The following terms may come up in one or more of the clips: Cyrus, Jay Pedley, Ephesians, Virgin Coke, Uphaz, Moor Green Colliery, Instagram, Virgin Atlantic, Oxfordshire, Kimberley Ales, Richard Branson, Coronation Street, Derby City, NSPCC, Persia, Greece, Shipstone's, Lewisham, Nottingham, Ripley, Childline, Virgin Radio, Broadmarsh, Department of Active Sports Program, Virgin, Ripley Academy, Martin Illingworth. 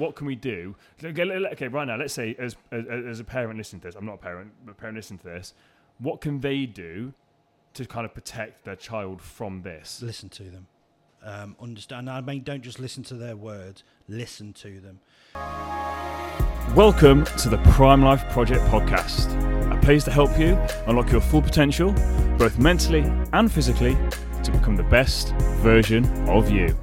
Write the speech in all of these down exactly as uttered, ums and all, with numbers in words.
What can we do? Okay, right now, let's say as as, as a parent listening to this, I'm not a parent, but a parent listening to this, what can they do to kind of protect their child from this? Listen to them. Um, understand. I mean, don't just listen to their words. Listen to them. Welcome to the Prime Life Project Podcast, a place to help you unlock your full potential, both mentally and physically, to become the best version of you.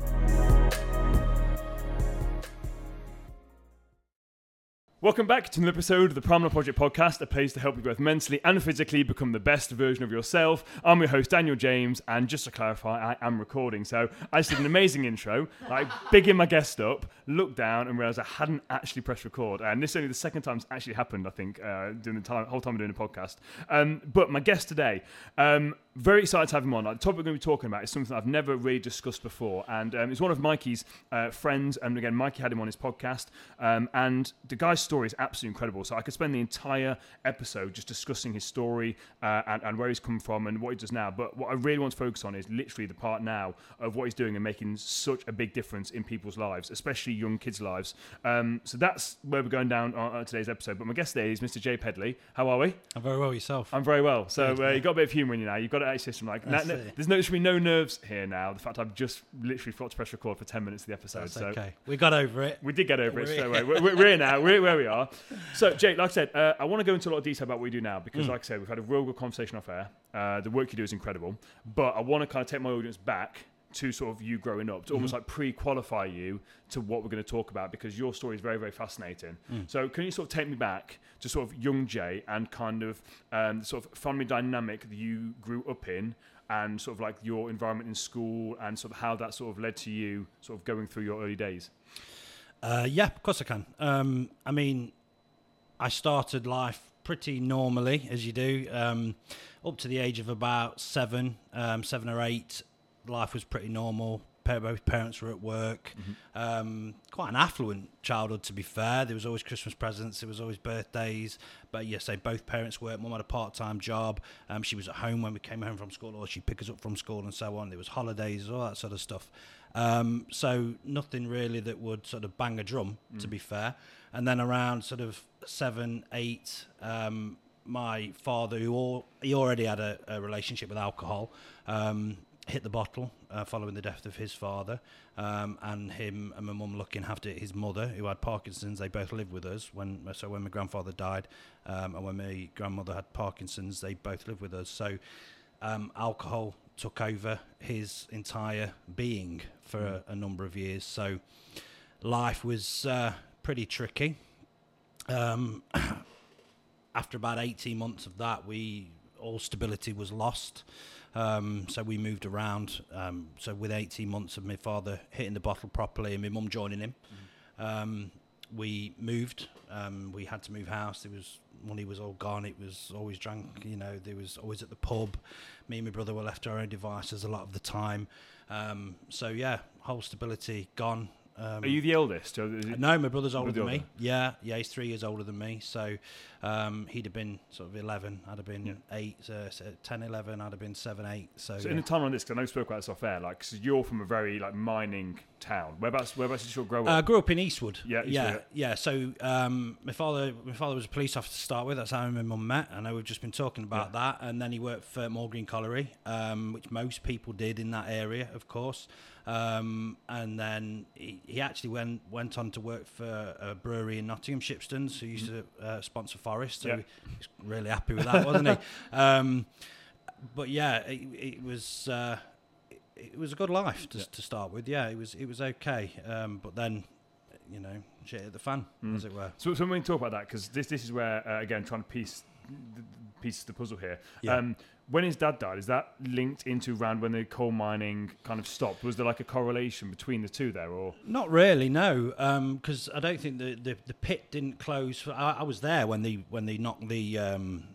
Welcome back to another episode of the Prime Life Project Podcast, a place to help you both mentally and physically become the best version of yourself. I'm your host, Daniel James, and just to clarify, I am recording. So I just did an amazing intro, like bigging my guest up, looked down and realised I hadn't actually pressed record. And this is only the second time it's actually happened, I think, uh, during the time, whole time I'm doing the podcast. Um, but my guest today, um, very excited to have him on. The topic we're going to be talking about is something I've never really discussed before. And um, it's one of Mikey's uh, friends. And again, Mikey had him on his podcast. Um, and the guy's story is absolutely incredible. So I could spend the entire episode just discussing his story uh, and, and where he's come from and what he does now. But what I really want to focus on is literally the part now of what he's doing and making such a big difference in people's lives, especially young kids' lives. Um, so that's where we're going down on today's episode. But my guest today is Mister Jay Pedley. How are we? I'm very well, yourself? I'm very well. So uh, you've got a bit of humour in you now. You've got system like that, no, there's no, there should be no nerves here now. The fact I've just literally forgot to press record for ten minutes of the episode. That's so okay, we got over it. We did get over we're it. So we're, we're here now. We're where we are. So Jake, like I said, uh, I want to go into a lot of detail about what we do now because, mm. like I said, we've had a real good conversation off air. Uh, the work you do is incredible, but I want to kind of take my audience back to sort of you growing up, to almost mm-hmm. like pre-qualify you to what we're going to talk about because your story is very, very fascinating. Mm. So can you sort of take me back to sort of young Jay and kind of um, the sort of family dynamic that you grew up in and sort of like your environment in school and sort of how that sort of led to you sort of going through your early days? Uh, yeah, of course I can. Um, I mean, I started life pretty normally, as you do, um, up to the age of about seven, um, seven or eight. Life was pretty normal. Both parents were at work. Mm-hmm. Um, quite an affluent childhood, to be fair. There was always Christmas presents. There was always birthdays. But yes, they both parents worked. Mum had a part-time job. Um, she was at home when we came home from school, or she'd pick us up from school and so on. There was holidays, all that sort of stuff. Um, so nothing really that would sort of bang a drum, mm. to be fair. And then around sort of seven, eight, um, my father, who all, he already had a, a relationship with alcohol, um, hit the bottle uh, following the death of his father, um, and him and my mum looking after his mother, who had Parkinson's. They both lived with us. When so when my grandfather died um, and when my grandmother had Parkinson's, they both lived with us. So um, alcohol took over his entire being for mm. a, a number of years. So life was uh, pretty tricky. Um, after about eighteen months of that, we all stability was lost. Um, so we moved around. Um, so with eighteen months of my father hitting the bottle properly and my mum joining him, mm. um, we moved. Um, we had to move house. There was money was all gone. It was always drank. You know, there was always at the pub. Me and my brother were left to our own devices a lot of the time. Um, so yeah, whole stability gone. Um, Are you the eldest? No, my brother's older than me. Yeah, yeah, he's three years older than me. So um, he'd have been sort of eleven. I'd have been yeah. eight, uh, ten, eleven. I'd have been seven, eight. So, so yeah. in the time on this, because I know we spoke about this off air, like, cause you're from a very like mining town. Whereabouts? Whereabouts did you grow up? I uh, grew up in Eastwood. Yeah, Eastwood, yeah, yeah. So um, my father, my father was a police officer to start with. That's how my mum met. I know we've just been talking about yeah. that. And then he worked for Moor Green Colliery, um, which most people did in that area, of course. Um, and then he, he actually went went on to work for a brewery in Nottingham, Shipstone's, who used to uh, sponsor Forest. So yeah. he was really happy with that, wasn't he? Um, but yeah, it, it was uh, it, it was a good life to, yeah. to start with. Yeah, it was it was okay. Um, but then, you know, shit hit the fan, mm. as it were. So, so when we talk about that, because this this is where uh, again trying to piece piece the puzzle here. Yeah. Um, When his dad died, is that linked into round when the coal mining kind of stopped? Was there like a correlation between the two there, or not really? No, because um, I don't think the, the, the pit didn't close. For, I, I was there when they when they knocked the um,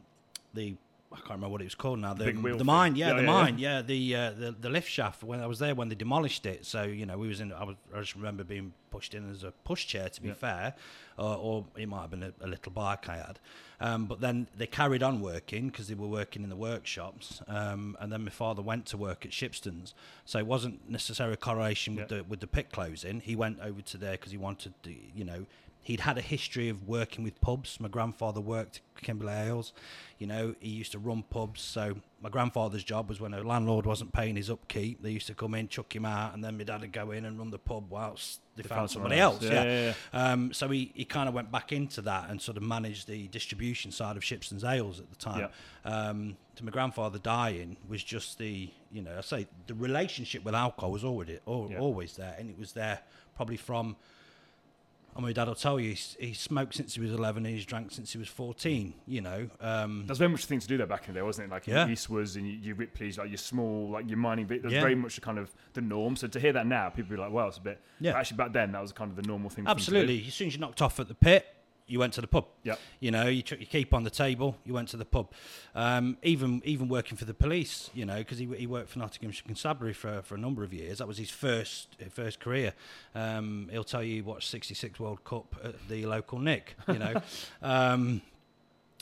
the I can't remember what it was called now. The, the, the mine, yeah, yeah, the yeah, mine, yeah, yeah the, uh, the the lift shaft. When I was there when they demolished it, so you know we was in. I, was, I just remember being pushed in as a pushchair, to be yep. fair, uh, or it might have been a, a little bike I had. Um, but then they carried on working because they were working in the workshops. Um, and then my father went to work at Shipstone's. So it wasn't necessarily a correlation with, yep. the, with the pit closing. He went over to there because he wanted to, you know, he'd had a history of working with pubs. My grandfather worked at Kimberley Ales. You know, he used to run pubs. So my grandfather's job was when a landlord wasn't paying his upkeep, they used to come in, chuck him out, and then my dad would go in and run the pub whilst they, they found, found somebody else. else. Yeah, yeah. yeah. Um, so he, he kind of went back into that and sort of managed the distribution side of Shipstone's Ales at the time. Yeah. Um, to my grandfather dying was just the, you know, I say the relationship with alcohol was already al- yeah. always there, and it was there probably from... I mean, Dad will tell you, he, he smoked since he was eleven and he's drank since he was fourteen, you know. Um, That's very much the thing to do there back in the day, wasn't it? Like, yeah. Eastwoods and your, your Ripley's, like your small, like your mining bit, that's yeah. very much kind of the norm. So to hear that now, people be like, well, it's a bit... Yeah. But actually, back then, that was kind of the normal thing Absolutely. To do. As soon as you knocked off at the pit, you went to the pub. Yeah. You know, you took your keep on the table, you went to the pub. Um, even even working for the police, you know, because he he worked for Nottinghamshire Constabulary for, for a number of years. That was his first first career. Um, he'll tell you he watched sixty-six World Cup at the local Nick, you know. um,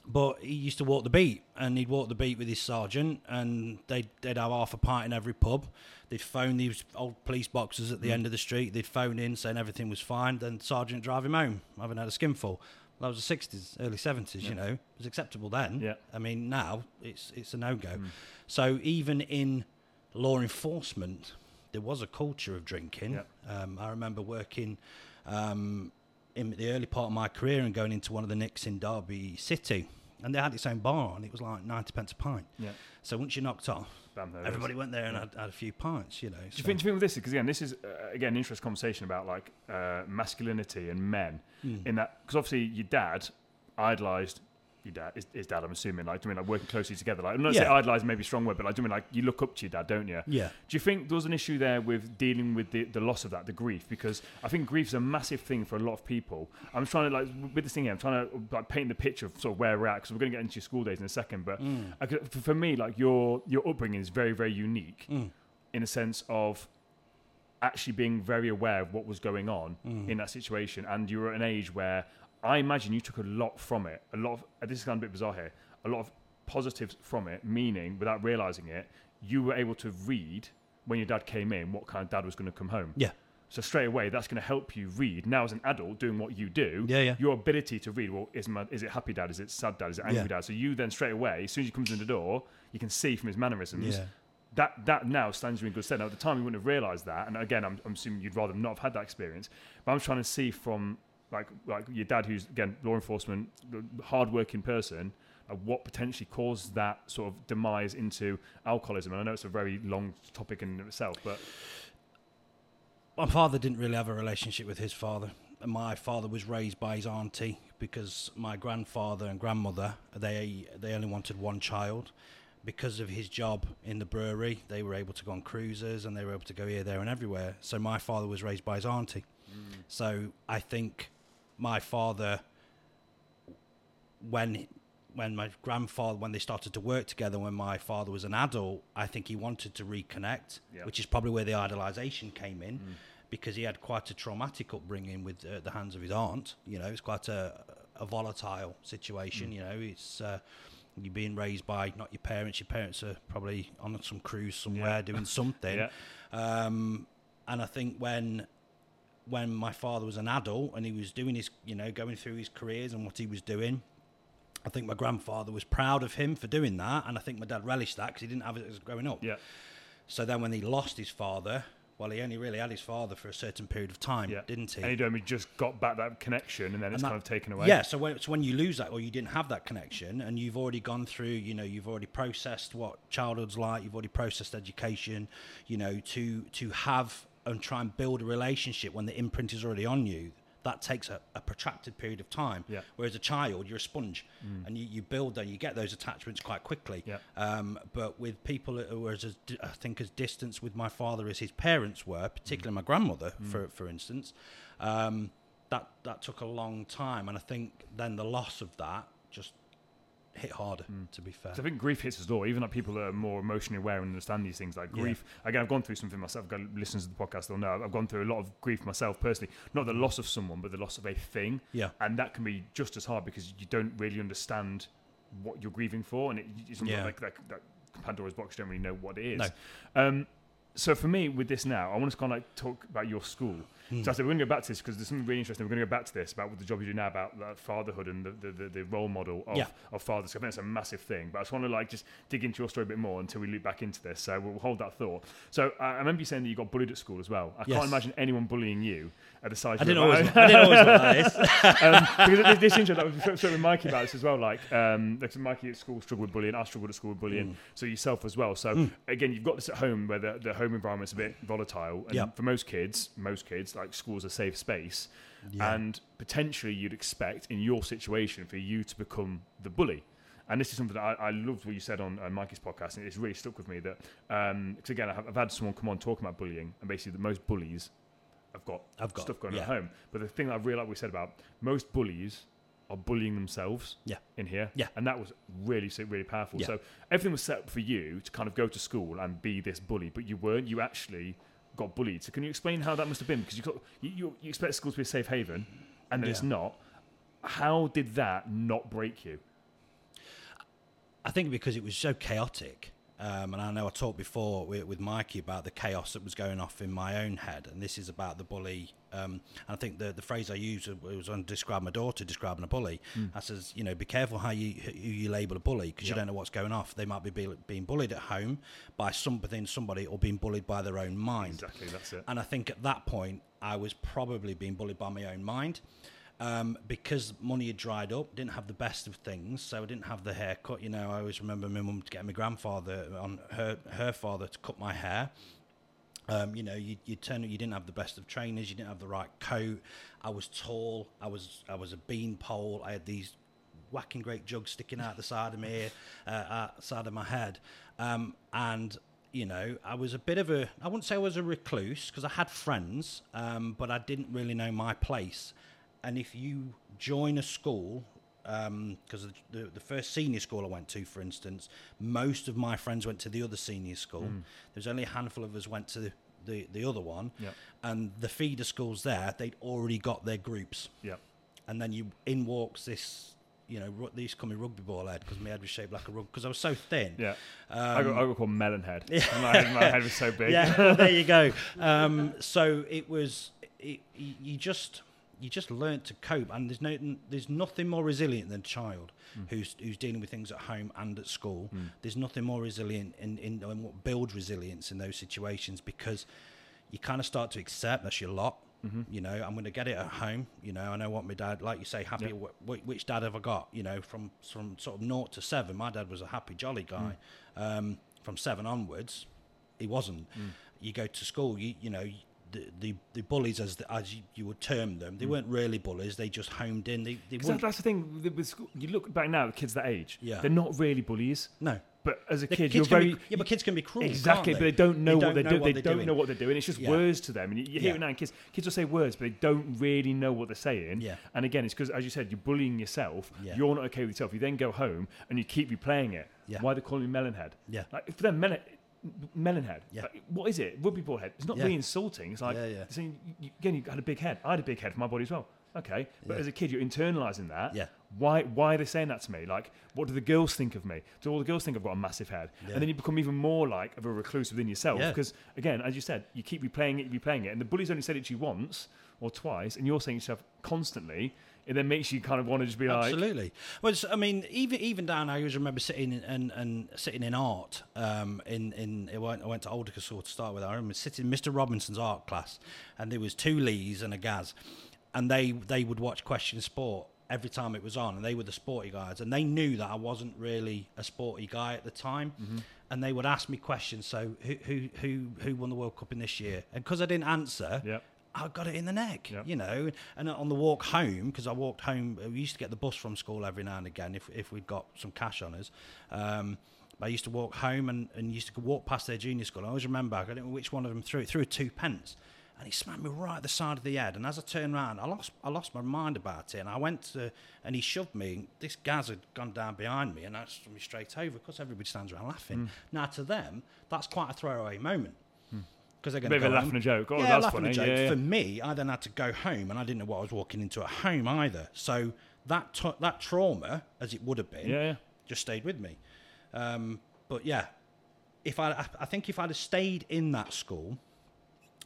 but he used to walk the beat, and he'd walk the beat with his sergeant, and they'd, they'd have half a pint in every pub. They'd phone these old police boxes at the mm. end of the street. They'd phone in saying everything was fine. Then the sergeant drive him home, having had a skinful. That was the sixties, early seventies, yeah. you know. It was acceptable then. Yeah. I mean, now it's it's a no-go. Mm. So even in law enforcement, there was a culture of drinking. Yeah. Um, I remember working um, in the early part of my career and going into one of the Nicks in Derby City. And they had its own bar, and it was like ninety pence a pint. Yeah. So once you knocked off, Bam, everybody is. went there and yeah. had, had a few pints, you know. Do so. you think, do you think with this, because again, this is, uh, again, an interesting conversation about like uh, masculinity and men mm. in that, because obviously your dad idolised your dad, his, his dad, I'm assuming, like, do you mean like working closely together? Like, I'm not yeah. saying idolised maybe a strong word, but like, do you mean like you look up to your dad, don't you? Yeah. Do you think there was an issue there with dealing with the, the loss of that, the grief? Because I think grief's a massive thing for a lot of people. I'm trying to like, with this thing here, I'm trying to like paint the picture of sort of where we're at, because we're going to get into your school days in a second. But mm. I, for me, like your, your upbringing is very, very unique mm. in a sense of actually being very aware of what was going on mm. in that situation. And you were at an age where I imagine you took a lot from it, a lot of, this is kind of a bit bizarre here, a lot of positives from it, meaning, without realising it, you were able to read, when your dad came in, what kind of dad was going to come home. Yeah. So straight away, that's going to help you read. Now, as an adult, doing what you do, yeah, yeah. your ability to read, well, is my, is it happy dad, is it sad dad, is it angry yeah. dad? So you then straight away, as soon as he comes in the door, you can see from his mannerisms, yeah. that that now stands you in good stead. Now, at the time, you wouldn't have realised that, and again, I'm, I'm assuming you'd rather not have had that experience, but I'm trying to see from... Like like your dad, who's, again, law enforcement, hard-working person, uh, what potentially caused that sort of demise into alcoholism? And I know it's a very long topic in itself, but... My father didn't really have a relationship with his father. And my father was raised by his auntie because my grandfather and grandmother, they they only wanted one child. Because of his job in the brewery, they were able to go on cruises and they were able to go here, there and everywhere. So my father was raised by his auntie. Mm. So I think... My father, when when my grandfather, when they started to work together, when my father was an adult, I think he wanted to reconnect, yep. which is probably where the idolisation came in, mm. because he had quite a traumatic upbringing with uh, the hands of his aunt. You know, it's quite a, a volatile situation. Mm. You know, it's uh, you're being raised by not your parents. Your parents are probably on some cruise somewhere yeah. doing something. yeah. um, and I think when... when my father was an adult and he was doing his, you know, going through his careers and what he was doing, I think my grandfather was proud of him for doing that. And I think my dad relished that because he didn't have it as growing up. Yeah. So then when he lost his father, well, he only really had his father for a certain period of time, yeah. didn't he? And he only just got back that connection and then it's and that, kind of taken away. Yeah. So when, so when you lose that or you didn't have that connection and you've already gone through, you know, you've already processed what childhood's like, you've already processed education, you know, to, to have... and try and build a relationship when the imprint is already on you, that takes a, a protracted period of time. Yeah. Whereas a child, you're a sponge mm. and you, you build and you get those attachments quite quickly. Yeah. Um, but with people who were, as, I think, as distant with my father as his parents were, particularly mm. my grandmother, mm. for for instance, um, that, that took a long time. And I think then the loss of that just hit harder, mm. to be fair. So I think grief hits us all, even like people that are more emotionally aware and understand these things, like grief. Yeah. Again, I've gone through something myself. I've got listeners to the podcast, they'll know. I've gone through a lot of grief myself personally. Not the loss of someone, but the loss of a thing. Yeah. And that can be just as hard because you don't really understand what you're grieving for. And it, it's yeah. like that, that Pandora's box, you don't really know what it is. No. Um, so for me, with this now, I want to kind of like talk about your school. Mm. So I said, we're going to go back to this because there's something really interesting. We're going to go back to this about what the job you do now about like, fatherhood and the, the, the, the role model of, yeah. of fathers. I think that's a massive thing. But I just want to like just dig into your story a bit more until we loop back into this. So we'll hold that thought. So I remember you saying that you got bullied at school as well. I yes. can't imagine anyone bullying you at the size I didn't always I didn't always know that. um, because this intro that we spoke with Mikey about this as well. Like, um, like Mikey at school struggled with bullying. I struggled at school with bullying. Mm. So yourself as well. So mm. again, you've got this at home where the, the home environment's a bit volatile. And yep. for most kids, most kids, like school's a safe space, yeah. and potentially you'd expect in your situation for you to become the bully. And this is something that I, I loved what you said on uh, Mikey's podcast, and it's really stuck with me. That because um, again, I have, I've had someone come on talking about bullying, and basically the most bullies I've got, I've got stuff going yeah. on at home. But the thing that I've realised we said about most bullies are bullying themselves yeah. in here, yeah. and that was really really powerful. Yeah. So everything was set up for you to kind of go to school and be this bully, but you weren't. You actually got bullied. So can you explain how that must have been? Because you got, you, you, you expect school to be a safe haven, and then yeah. it's not. How did that not break you? I think because it was so chaotic. Um, and I know I talked before with, with Mikey about the chaos that was going off in my own head, and this is about the bully. Um, and I think the the phrase I used was when I described my daughter describing a bully. Mm. I says, you know, be careful how you who you label a bully because yep. you don't know what's going off. They might be, be being bullied at home by something, somebody, or being bullied by their own mind. Exactly, that's it. And I think at that point I was probably being bullied by my own mind. Um, because money had dried up, didn't have the best of things, so I didn't have the haircut. You know, I always remember my mum getting my grandfather, on her her father, to cut my hair. Um, you know, you you turn, you didn't have the best of trainers, you didn't have the right coat. I was tall, I was I was a bean pole. I had these whacking great jugs sticking out the side of my ear, uh, side of my head, um, and. You know, I was a bit of a, I wouldn't say I was a recluse because I had friends, um, but I didn't really know my place. And if you join a school, because um, the, the first senior school I went to, for instance, most of my friends went to the other senior school. Mm. There's only a handful of us went to the, the, the other one. Yep. And the feeder schools there, they'd already got their groups. Yep. And then you in walks this... You know, they used to call me rugby ball head because my head was shaped like a rug because I was so thin. Yeah, um, I, got, I got called melon head. Yeah. My, my head was so big. Yeah, well, there you go. Um, so it was. It, you just you just learnt to cope, and there's no there's nothing more resilient than a child mm. who's who's dealing with things at home and at school. Mm. There's nothing more resilient in, in in what builds resilience in those situations because you kind of start to accept that's your lot. Mm-hmm. You know, I'm going to get it at home. You know, I know what my dad, like you say, happy. Yeah. W- w- which dad have I got? You know, from, from sort of naught to seven, my dad was a happy, jolly guy. Mm. Um, from seven onwards, he wasn't. Mm. You go to school, you you know, the the, the bullies, as the, as you, you would term them, they mm. weren't really bullies. They just homed in. They, they that, that's the thing with school. You look back now, the kids that age, yeah. they're not really bullies. No. But as a the kid, you're very... Be, yeah, but kids can be cruel, exactly, can't they? But they don't know they what they're doing. They don't doing. know what they're doing. It's just yeah. words to them. And you, you hear yeah. it now in kids. Kids will say words, but they don't really know what they're saying. Yeah. And again, it's because, as you said, you're bullying yourself. Yeah. You're not okay with yourself. You then go home and you keep replaying it. Yeah. Why are they calling me melonhead? Yeah. Like, for them, melon... melonhead. Yeah. Like, what is it? Rugby ball head. It's not yeah. really insulting. It's like, yeah, yeah. saying, you, again, you had a big head. I had a big head for my body as well. Okay, but yeah. as a kid, you're internalising that. Yeah. Why Why are they saying that to me? Like, what do the girls think of me? Do all the girls think I've got a massive head? Yeah. And then you become even more, like, of a recluse within yourself. Yeah. Because, again, as you said, you keep replaying it, replaying it. And the bully's only said it to you once or twice, and you're saying it to yourself constantly. It then makes you kind of want to just be like... Absolutely. Well, I mean, even even down I always remember sitting in, and, and sitting in art. Um, in in I went, I went to Aldercar to start with. I remember sitting in Mister Robinson's art class, and there was two Lees and a Gaz. And they, they would watch Question Sport every time it was on, and they were the sporty guys. And they knew that I wasn't really a sporty guy at the time. Mm-hmm. And they would ask me questions. So who who who who won the World Cup in this year? And because I didn't answer, yep. I got it in the neck, yep. you know. And on the walk home, because I walked home, we used to get the bus from school every now and again if if we'd got some cash on us. Um, I used to walk home and, and used to walk past their junior school. I always remember, I don't know which one of them threw it, threw a two pence. and he smacked me right at the side of the head. And as I turned round, I lost I lost my mind about it, and I went to, and he shoved me, and this guy's had gone down behind me, and I shoved me straight over, because everybody stands around laughing. Mm. Now, to them, that's quite a throwaway moment. Because they're going to be laughing a joke. Oh, yeah, that's laughing funny. A joke. Yeah, yeah. For me, I then had to go home, and I didn't know what I was walking into at home either. So that t- that trauma, as it would have been, yeah, yeah. just stayed with me. Um, but yeah, if I I think if I'd have stayed in that school,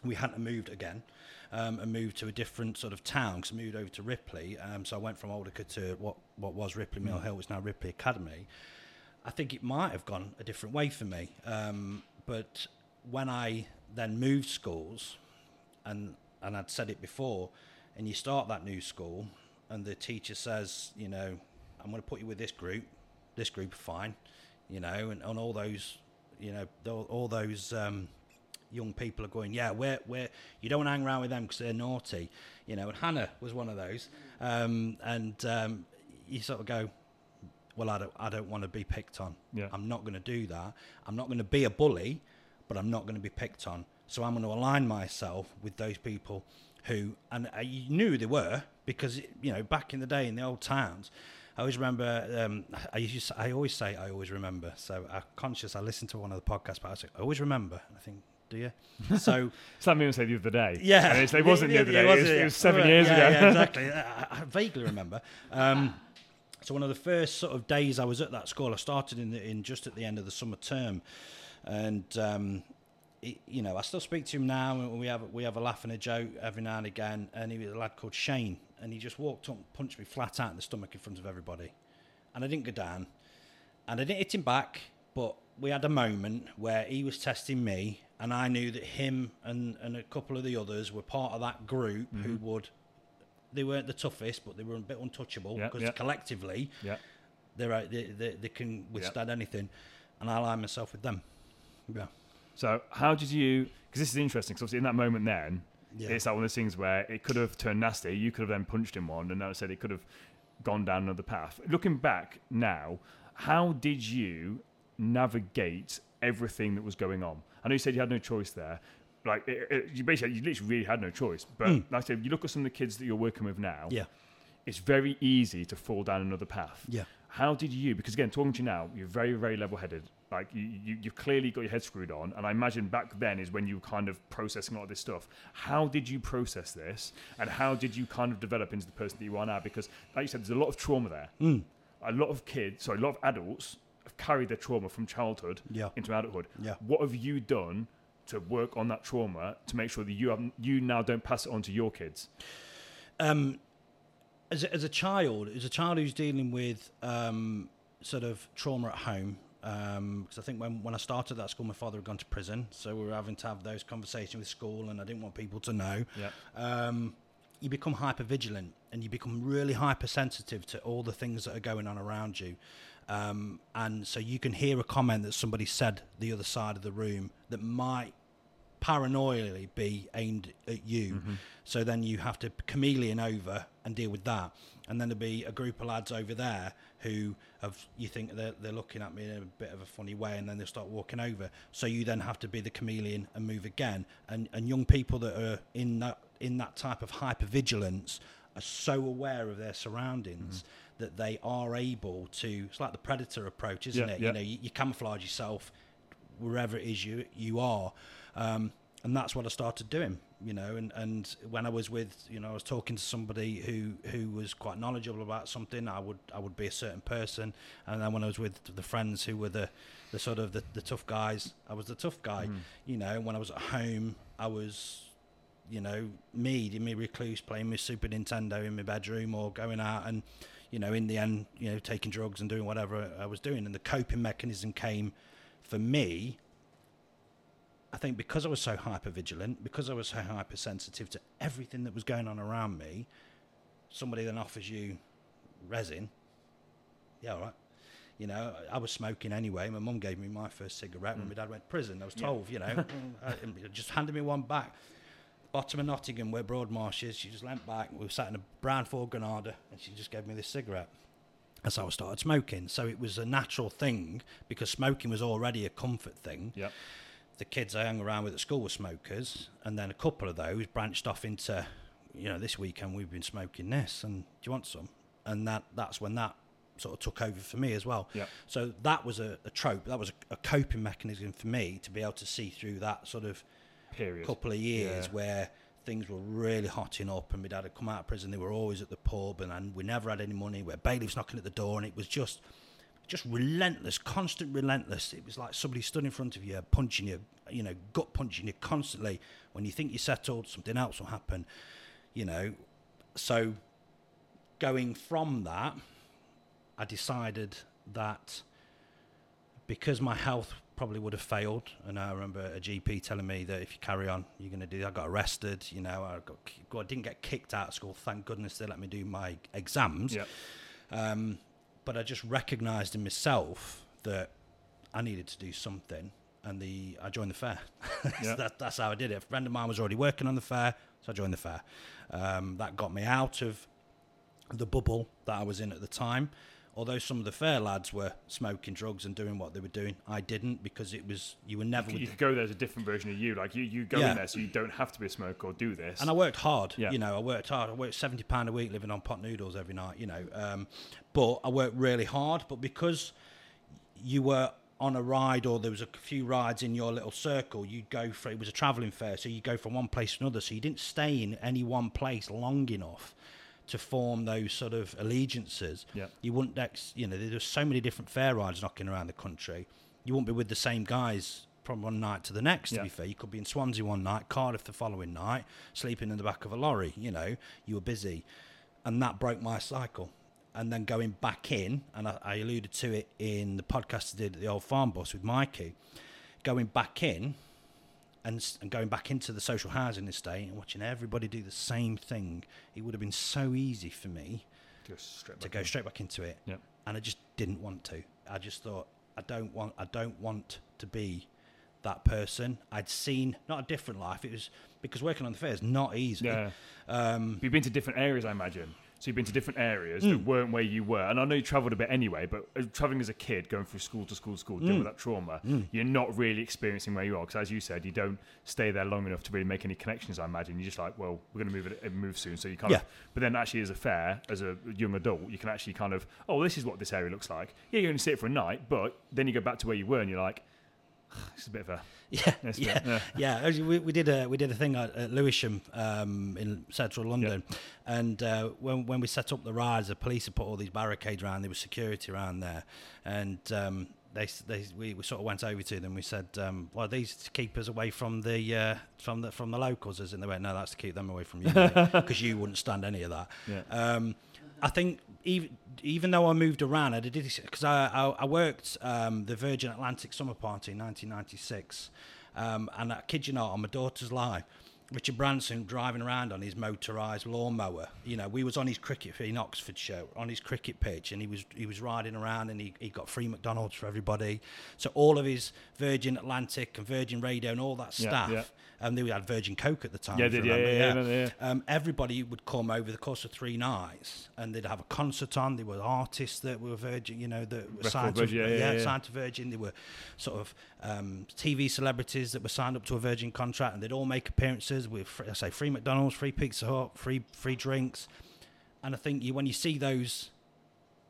we hadn't moved again, um, and moved to a different sort of town. Because I moved over to Ripley, um, so I went from Aldercar to what what was Ripley Mill Hill, which is now Ripley Academy. I think it might have gone a different way for me, um, but when I then moved schools, and and I'd said it before, and you start that new school, and the teacher says, you know, I'm going to put you with this group, this group are fine, you know, and on all those, you know, all, all those um, young people are going, yeah, we're we're you don't want to hang around with them because they're naughty, you know, and Hannah was one of those, um, and um, you sort of go, well, I don't I don't want to be picked on, yeah. I'm not going to do that, I'm not going to be a bully, but I'm not going to be picked on. So I'm going to align myself with those people who, and I knew they were, because, you know, back in the day in the old towns, I always remember, um, I used to, I always say I always remember. So I'm conscious, I listened to one of the podcasts, but I say, I always remember. And I think, do you? So something said the other day. Yeah. And it's, it wasn't the other day. It was, it was seven years yeah, ago. Yeah, exactly. I, I vaguely remember. Um, so one of the first sort of days I was at that school, I started in, the, in just at the end of the summer term. And, um, it, you know, I still speak to him now, and we have we have a laugh and a joke every now and again. And he was a lad called Shane, and he just walked up and punched me flat out in the stomach in front of everybody. And I didn't go down, and I didn't hit him back, but we had a moment where he was testing me, and I knew that him and, and a couple of the others were part of that group mm-hmm. who would, they weren't the toughest, but they were a bit untouchable, because yeah, yeah. collectively yeah. they're, they, they, they can withstand yeah. anything, and I aligned myself with them. Yeah. So how did you? Because this is interesting. Because obviously in that moment, then yeah. it's like one of those things where it could have turned nasty. You could have then punched him one, and as I said, it could have gone down another path. Looking back now, how did you navigate everything that was going on? I know you said you had no choice there. Like it, it, you basically, you literally really had no choice. But mm. like I said, you look at some of the kids that you're working with now. Yeah. It's very easy to fall down another path. Yeah. How did you? Because again, talking to you now, you're very, very level-headed. Like you, you, you've clearly got your head screwed on, and I imagine back then is when you were kind of processing a lot of this stuff. How did you process this, and how did you kind of develop into the person that you are now? Because, like you said, there's a lot of trauma there. Mm. A lot of kids, sorry, a lot of adults have carried their trauma from childhood yeah. into adulthood. Yeah. What have you done to work on that trauma to make sure that you have, you now don't pass it on to your kids? Um. As a, as a child, as a child who's dealing with um, sort of trauma at home, because um, I think when, when I started that school, my father had gone to prison, so we were having to have those conversations with school, and I didn't want people to know. Yeah. Um, you become hyper-vigilant, and you become really hypersensitive to all the things that are going on around you. Um, and so you can hear a comment that somebody said the other side of the room that might paranoidally be aimed at you. Mm-hmm. So then you have to chameleon over and deal with that. And then there'll be a group of lads over there who have, you think they're, they're looking at me in a bit of a funny way, and then they'll start walking over. So you then have to be the chameleon and move again. And and young people that are in that, in that type of hypervigilance are so aware of their surroundings mm-hmm. that they are able to, it's like the predator approach, isn't yeah, it? Yeah. You know, you, you camouflage yourself wherever it is you you are. Um, and that's what I started doing, you know, and, and when I was with, you know, I was talking to somebody who, who was quite knowledgeable about something, I would I would be a certain person. And then when I was with the friends who were the, the sort of the, the tough guys, I was the tough guy. Mm. You know, when I was at home, I was, you know, me, in my recluse, playing my Super Nintendo in my bedroom, or going out and, you know, in the end, you know, taking drugs and doing whatever I was doing. And the coping mechanism came for me, I think, because I was so hyper-vigilant, because I was so hypersensitive to everything that was going on around me. Somebody then offers you resin. Yeah, all right. You know, I was smoking anyway. My mum gave me my first cigarette mm. when my dad went to prison. I was twelve, yeah. you know. I, just handed me one back. Bottom of Nottingham, where Broadmarsh is, she just leant back. We were sat in a brown Ford Granada, and she just gave me this cigarette. That's how I started smoking. So it was a natural thing, because smoking was already a comfort thing. Yeah. the kids I hung around with at school were smokers, and then a couple of those branched off into, you know, this weekend we've been smoking this, and do you want some? And that that's when that sort of took over for me as well. Yep. So that was a, a trope, that was a, a coping mechanism for me to be able to see through that sort of period, couple of years yeah. where things were really hotting up, and my dad had come out of prison, they were always at the pub, and, and we never had any money, where bailiffs knocking at the door, and it was just just relentless, constant relentless. It was like somebody stood in front of you, punching you, you know, gut punching you constantly. When you think you're settled, something else will happen, you know. So going from that, I decided that because my health probably would have failed, and I remember a G P telling me that if you carry on, you're going to do that. I got arrested, you know, I got, I didn't get kicked out of school, thank goodness they let me do my exams. Yep. Um, but I just recognised in myself that I needed to do something, and the I joined the fair. Yep. So that, that's how I did it. A friend of mine was already working on the fair, so I joined the fair. Um, that got me out of the bubble that I was in at the time. Although some of the fair lads were smoking drugs and doing what they were doing, I didn't, because it was, you were never... You, you could go there as a different version of you. Like, you, you go yeah. in there so you don't have to be a smoker or do this. And I worked hard, yeah. you know, I worked hard. I worked seventy pounds a week living on pot noodles every night, you know. Um, but I worked really hard. But because you were on a ride, or there was a few rides in your little circle, you'd go for... It was a travelling fair, so you'd go from one place to another. So you didn't stay in any one place long enough to form those sort of allegiances. Yep. You wouldn't, ex- you know, there's so many different fair rides knocking around the country. You wouldn't be with the same guys from one night to the next, yep. to be fair. You could be in Swansea one night, Cardiff the following night, sleeping in the back of a lorry, you know, you were busy. And that broke my cycle. And then going back in, and I, I alluded to it in the podcast I did at the old farm bus with Mikey, going back in and and going back into the social housing estate and watching everybody do the same thing, it would have been so easy for me to go, to go straight back into it. Yep. And I just didn't want to. I just thought, I don't want I don't want to be that person. I'd seen, not a different life, it was because working on the fair is not easy. Yeah. Um, You've been to different areas, I imagine. So you've been to different areas mm. that weren't where you were. And I know you travelled a bit anyway, but travelling as a kid, going from school to school to school, dealing mm. with that trauma, mm. you're not really experiencing where you are. Because as you said, you don't stay there long enough to really make any connections, I imagine. You're just like, well, we're going to move it move soon. So you kind yeah. of... But then actually as a fair, as a young adult, you can actually kind of, oh, this is what this area looks like. Yeah, you're going to sit for a night, but then you go back to where you were and you're like, it's a bit of a yeah yeah, bit, yeah yeah we, we did a we did a thing at, at Lewisham um in central London, yep. and uh when when we set up the rides, the police had put all these barricades around, there was security around there, and um they they we, we sort of went over to them, we said, um well, these to keep us away from the uh from the from the locals, as in, they went, no, that's to keep them away from you, because you wouldn't stand any of that. yeah. um I think even, even though I moved around, I did it because I, I, I worked um, the Virgin Atlantic summer party in nineteen ninety-six, um, and I kid you not, on my daughter's life, Richard Branson driving around on his motorised lawnmower. You know, we was on his cricket in Oxfordshire on his cricket pitch, and he was he was riding around, and he, he got free McDonald's for everybody. So all of his Virgin Atlantic and Virgin Radio and all that stuff. Yeah, yeah. And um, they had Virgin Coke at the time. Yeah, did, yeah, yeah, yeah. yeah. Um, everybody would come over the course of three nights, and they'd have a concert on. There were artists that were Virgin, you know, that were signed, Virgin, to, yeah, yeah, yeah, yeah. signed to Virgin. There were sort of um, T V celebrities that were signed up to a Virgin contract, and they'd all make appearances with, free, I say, free McDonald's, free Pizza Hut, free free drinks. And I think you when you see those,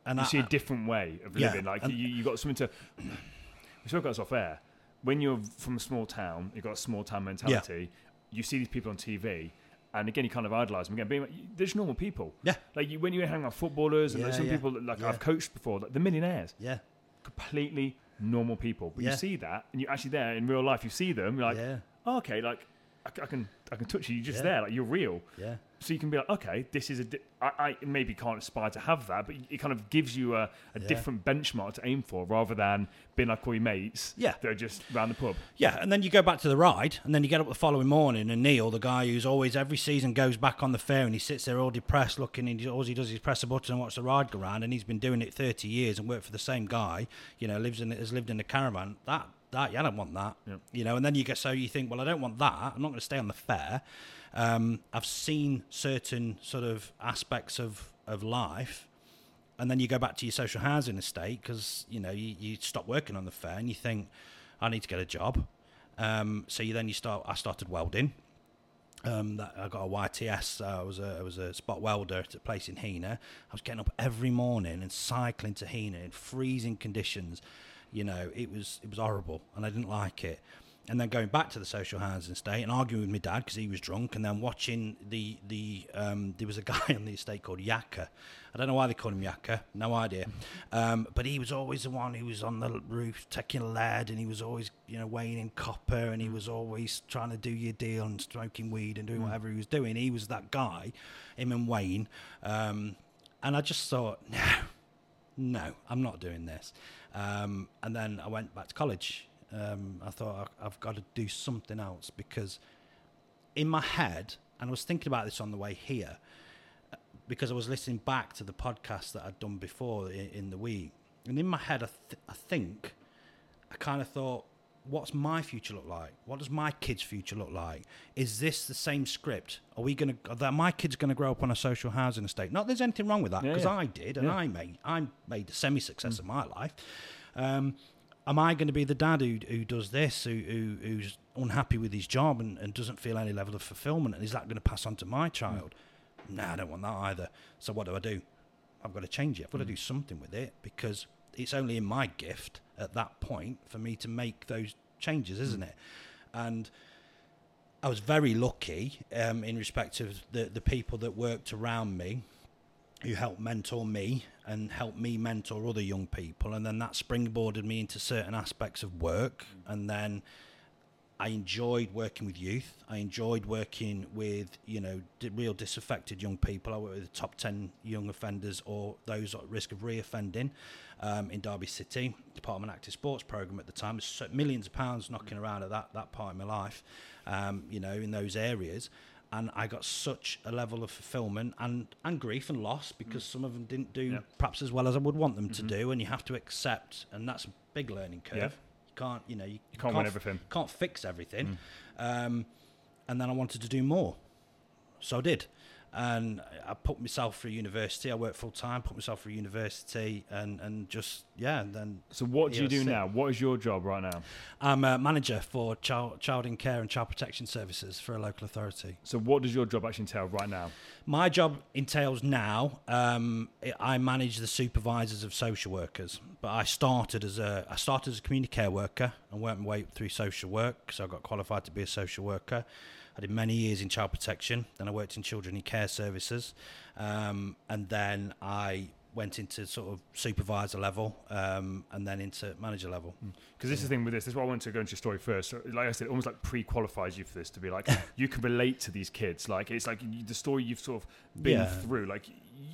and you I, see a different way of yeah, living. Like you, you got something to. We spoke about this off air. When you're from a small town, you've got a small town mentality, yeah. you see these people on T V, and again, you kind of idolise them. Again, being like, they're just normal people. Yeah. Like you, when you hang out with footballers, and yeah, like some yeah. people, like yeah. I've coached before, like they're millionaires. Yeah. Completely normal people. But yeah. you see that, and you're actually there in real life, you see them, you're like, yeah. oh, okay, like I, I can I can touch you, you're just yeah. there, like you're real. Yeah. So you can be like, okay, this is a, di- I, I maybe can't aspire to have that, but it kind of gives you a, a yeah. different benchmark to aim for, rather than being like all your mates yeah. that are just round the pub. Yeah, and then you go back to the ride, and then you get up the following morning, and Neil, the guy who's always, every season, goes back on the fair, and he sits there all depressed looking, and all he does is press a button and watch the ride go round, and he's been doing it thirty years and worked for the same guy, you know, lives in has lived in a caravan. That, that, yeah, I don't want that, yeah. you know, and then you get, so you think, well, I don't want that, I'm not going to stay on the fair. Um, I've seen certain sort of aspects of, of life, and then you go back to your social housing estate because, you know, you, you stop working on the fair and you think, I need to get a job. Um, so you then you start. I started welding. Um, that I got a Y T S. I was a I was a spot welder at a place in Hena. I was getting up every morning and cycling to Hena in freezing conditions. You know, it was it was horrible, and I didn't like it. And then going back to the social housing estate and arguing with my dad because he was drunk, and then watching the the um, there was a guy on the estate called Yakka. I don't know why they called him Yakka, no idea. Um, but he was always the one who was on the roof taking lead, and he was always you know weighing in copper, and he was always trying to do your deal and smoking weed and doing whatever he was doing. He was that guy, him and Wayne. Um, and I just thought, no, no, I'm not doing this. Um, and then I went back to college. Um, I thought I've got to do something else because in my head, and I was thinking about this on the way here, because I was listening back to the podcast that I'd done before in, in the week, and in my head, I, th- I think I kind of thought, what's my future look like? What does my kid's future look like? Is this the same script? Are we going to, that my kid's going to grow up on a social housing estate? Not that there's anything wrong with that, because yeah, yeah. I did, and yeah. I made, I made a semi-success mm. of my life. Um, Am I going to be the dad who who does this, who, who who's unhappy with his job and, and doesn't feel any level of fulfillment? And is that going to pass on to my child? Mm. No, I don't want that either. So what do I do? I've got to change it. I've got mm. to do something with it because it's only in my gift at that point for me to make those changes, isn't mm. it? And I was very lucky um, in respect of the, the people that worked around me, who helped mentor me and helped me mentor other young people. And then that springboarded me into certain aspects of work. And then I enjoyed working with youth. I enjoyed working with, you know, real disaffected young people. I worked with the top ten young offenders or those at risk of reoffending um, in Derby City, Department of Active Sports Program at the time. There's millions of pounds knocking around at that, that part of my life, um, you know, in those areas. And I got such a level of fulfillment and, and grief and loss because mm. some of them didn't do yep. perhaps as well as I would want them mm-hmm. to do. And you have to accept, and that's a big learning curve. Yep. You can't, you know, you, you can't, can't win f- everything. Can't fix everything. Mm. Um, and then I wanted to do more. So I did. And I put myself through university. I worked full time, put myself through university and, and just, yeah. And then. So what do you do now? What is your job right now? I'm a manager for child, child in care and child protection services for a local authority. So what does your job actually entail right now? My job entails now, um, I manage the supervisors of social workers, but I started as a, I started as a community care worker and worked my way through social work. So I got qualified to be a social worker. I did many years in child protection, then I worked in children in care services, um, and then I went into sort of supervisor level um, and then into manager level. Because this yeah. is the thing with this, this is why I wanted to go into your story first. So, like I said, it almost like pre-qualifies you for this to be like, you can relate to these kids. Like it's like the story you've sort of been yeah. through. Like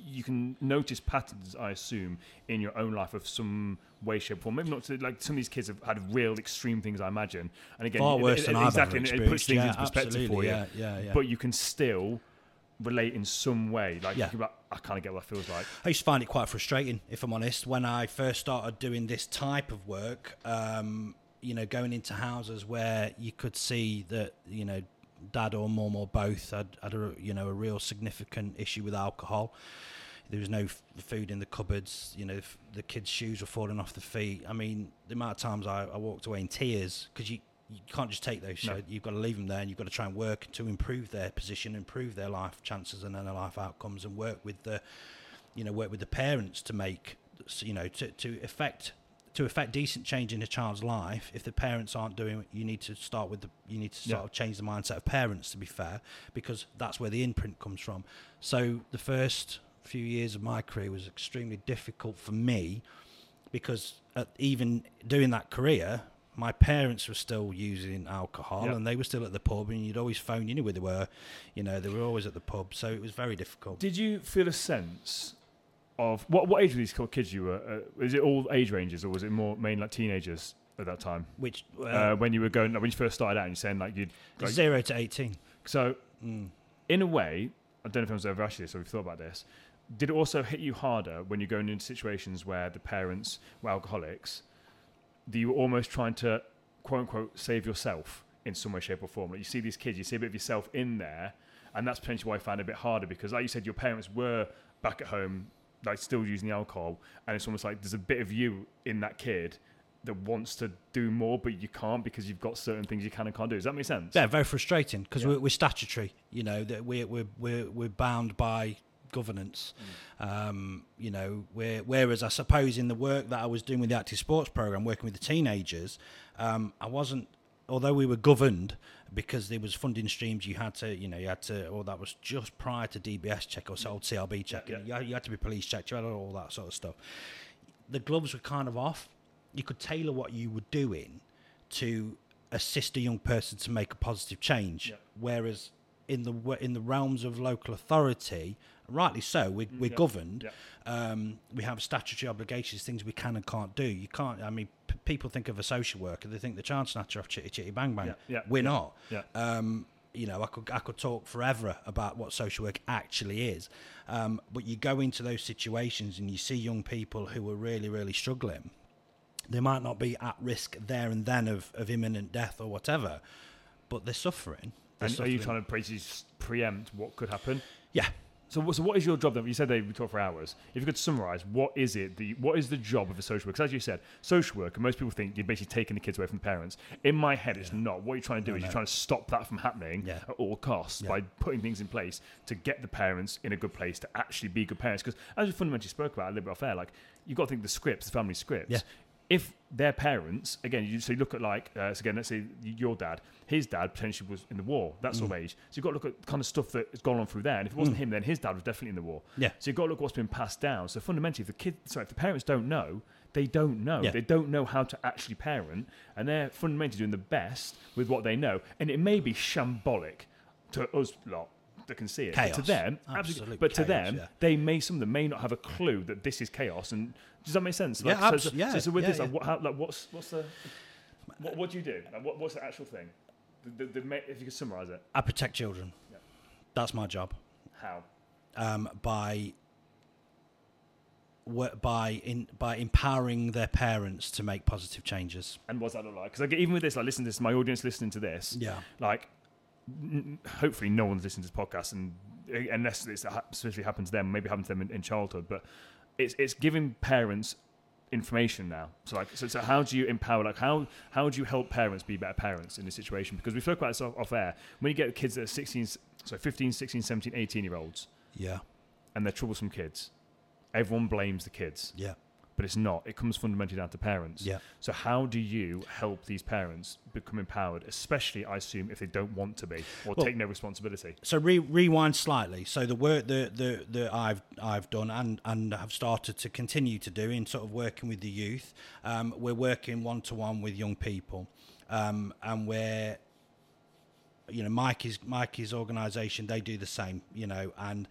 you can notice patterns, I assume, in your own life of some way, shape, or maybe not to, like some of these kids have had real extreme things, I imagine. And again, far worse it, than it, I've exactly, ever experienced. It puts things yeah, into perspective for you. Yeah, yeah, yeah. But you can still relate in some way. Like, yeah. like I kind of get what that feels like. I used to find it quite frustrating, if I'm honest, when I first started doing this type of work. Um, you know, going into houses where you could see that, you know, dad or mum or both had, had a, you know, a real significant issue with alcohol. There was no f- food in the cupboards. You know, f- the kids' shoes were falling off the feet. I mean, the amount of times I, I walked away in tears because you, you can't just take those. No. So you've got to leave them there, and you've got to try and work to improve their position, improve their life chances and their life outcomes, and work with the, you know, work with the parents to make, you know, to to affect to affect decent change in a child's life. If the parents aren't doing it, you need to start with the, you need to sort yeah. of change the mindset of parents. To be fair, because that's where the imprint comes from. So the first few years of my career was extremely difficult for me because at even doing that career, my parents were still using alcohol yep. and they were still at the pub, and you'd always phone, you knew where they were, you know, they were always at the pub. So it was very difficult. Did you feel a sense of what, what age were these kids you were? Uh, is it all age ranges, or was it more mainly like teenagers at that time? Which, uh, uh, when you were going, like, when you first started out and you're saying like you'd like, zero to eighteen. So mm. in a way, I don't know if anyone's ever asked you this or we've thought about this. Did it also hit you harder when you're going into situations where the parents were alcoholics, that you were almost trying to, quote unquote, save yourself in some way, shape or form? Like you see these kids, you see a bit of yourself in there, and that's potentially why I found it a bit harder because, like you said, your parents were back at home, like still using the alcohol, and it's almost like there's a bit of you in that kid that wants to do more, but you can't because you've got certain things you can and can't do. Does that make sense? Yeah, very frustrating because yeah. we're, we're statutory. You know that we're we're we're we're bound by governance. Mm. Um, you know, where, whereas I suppose in the work that I was doing with the Active Sports Program, working with the teenagers, um, I wasn't. Although we were governed because there was funding streams, you had to, you know, you had to, or that was just prior to D B S check or old C L B check. Yeah. You, had, you had to be police checked. You had all that sort of stuff. The gloves were kind of off. You could tailor what you were doing to assist a young person to make a positive change. Yeah. Whereas in the in the realms of local authority, rightly so, we, we're yeah. governed. Yeah. Um, we have statutory obligations, things we can and can't do. You can't. I mean. People think of a social worker, they think the child snatcher off Chitty Chitty Bang Bang. Yeah, yeah, We're yeah, not. Yeah. Um, you know, I could I could talk forever about what social work actually is, um, but you go into those situations and you see young people who are really, really struggling. They might not be at risk there and then of, of imminent death or whatever, but they're suffering. They're and suffering. Are you trying to preempt what could happen? Yeah. So, so what is your job then? You said that we talk for hours. If you could summarise, what is it? The what is the job of a social worker? Because as you said, social worker, most people think you're basically taking the kids away from parents. In my head, yeah. it's not. What you're trying to do no, is no. you're trying to stop that from happening yeah. at all costs yeah. by putting things in place to get the parents in a good place to actually be good parents. Because as you fundamentally spoke about a little bit off air, like you've got to think the scripts, the family scripts. Yeah. If their parents, again, you so you look at like, uh, so again, let's say your dad, his dad potentially was in the war, that sort mm. of age. So you've got to look at the kind of stuff that has gone on through there. And if it wasn't mm. him, then his dad was definitely in the war. Yeah. So you've got to look at what's been passed down. So fundamentally, if the kid, sorry, if the parents don't know, they don't know. Yeah. They don't know how to actually parent. And they're fundamentally doing the best with what they know. And it may be shambolic to us lot. That can see it chaos. But to them absolutely but chaos, to them yeah. they may some of them may not have a clue that this is chaos. And does that make sense? Like, yeah, abs- so, so, yeah so, so with yeah, this yeah. Like, what, how, like what's what's the what, what do you do like, what, what's the actual thing the, the, the, if you could summarize it? I protect children. Yeah. That's my job. How? um by by in by empowering their parents to make positive changes. And what's that look like? Because like, even with this, like listen to this, my audience listening to this, yeah like hopefully no one's listening to this podcast, and unless it's especially happened to them, maybe happened to them in, in childhood, but it's it's giving parents information now. So like, so, so how do you empower, like how, how do you help parents be better parents in this situation? Because we spoke about this off, off air. When you get kids that are sixteen, sorry, fifteen, sixteen, seventeen, eighteen year olds. Yeah. And they're troublesome kids. Everyone blames the kids. Yeah. But it's not. It comes fundamentally down to parents. Yeah. So how do you help these parents become empowered, especially, I assume, if they don't want to be or well, take no responsibility? So re- rewind slightly. So the work that the, the I've I've done and, and have started to continue to do in sort of working with the youth, um, we're working one-to-one with young people. Um, and we're, you know, Mikey's, Mikey's organisation, they do the same, you know, and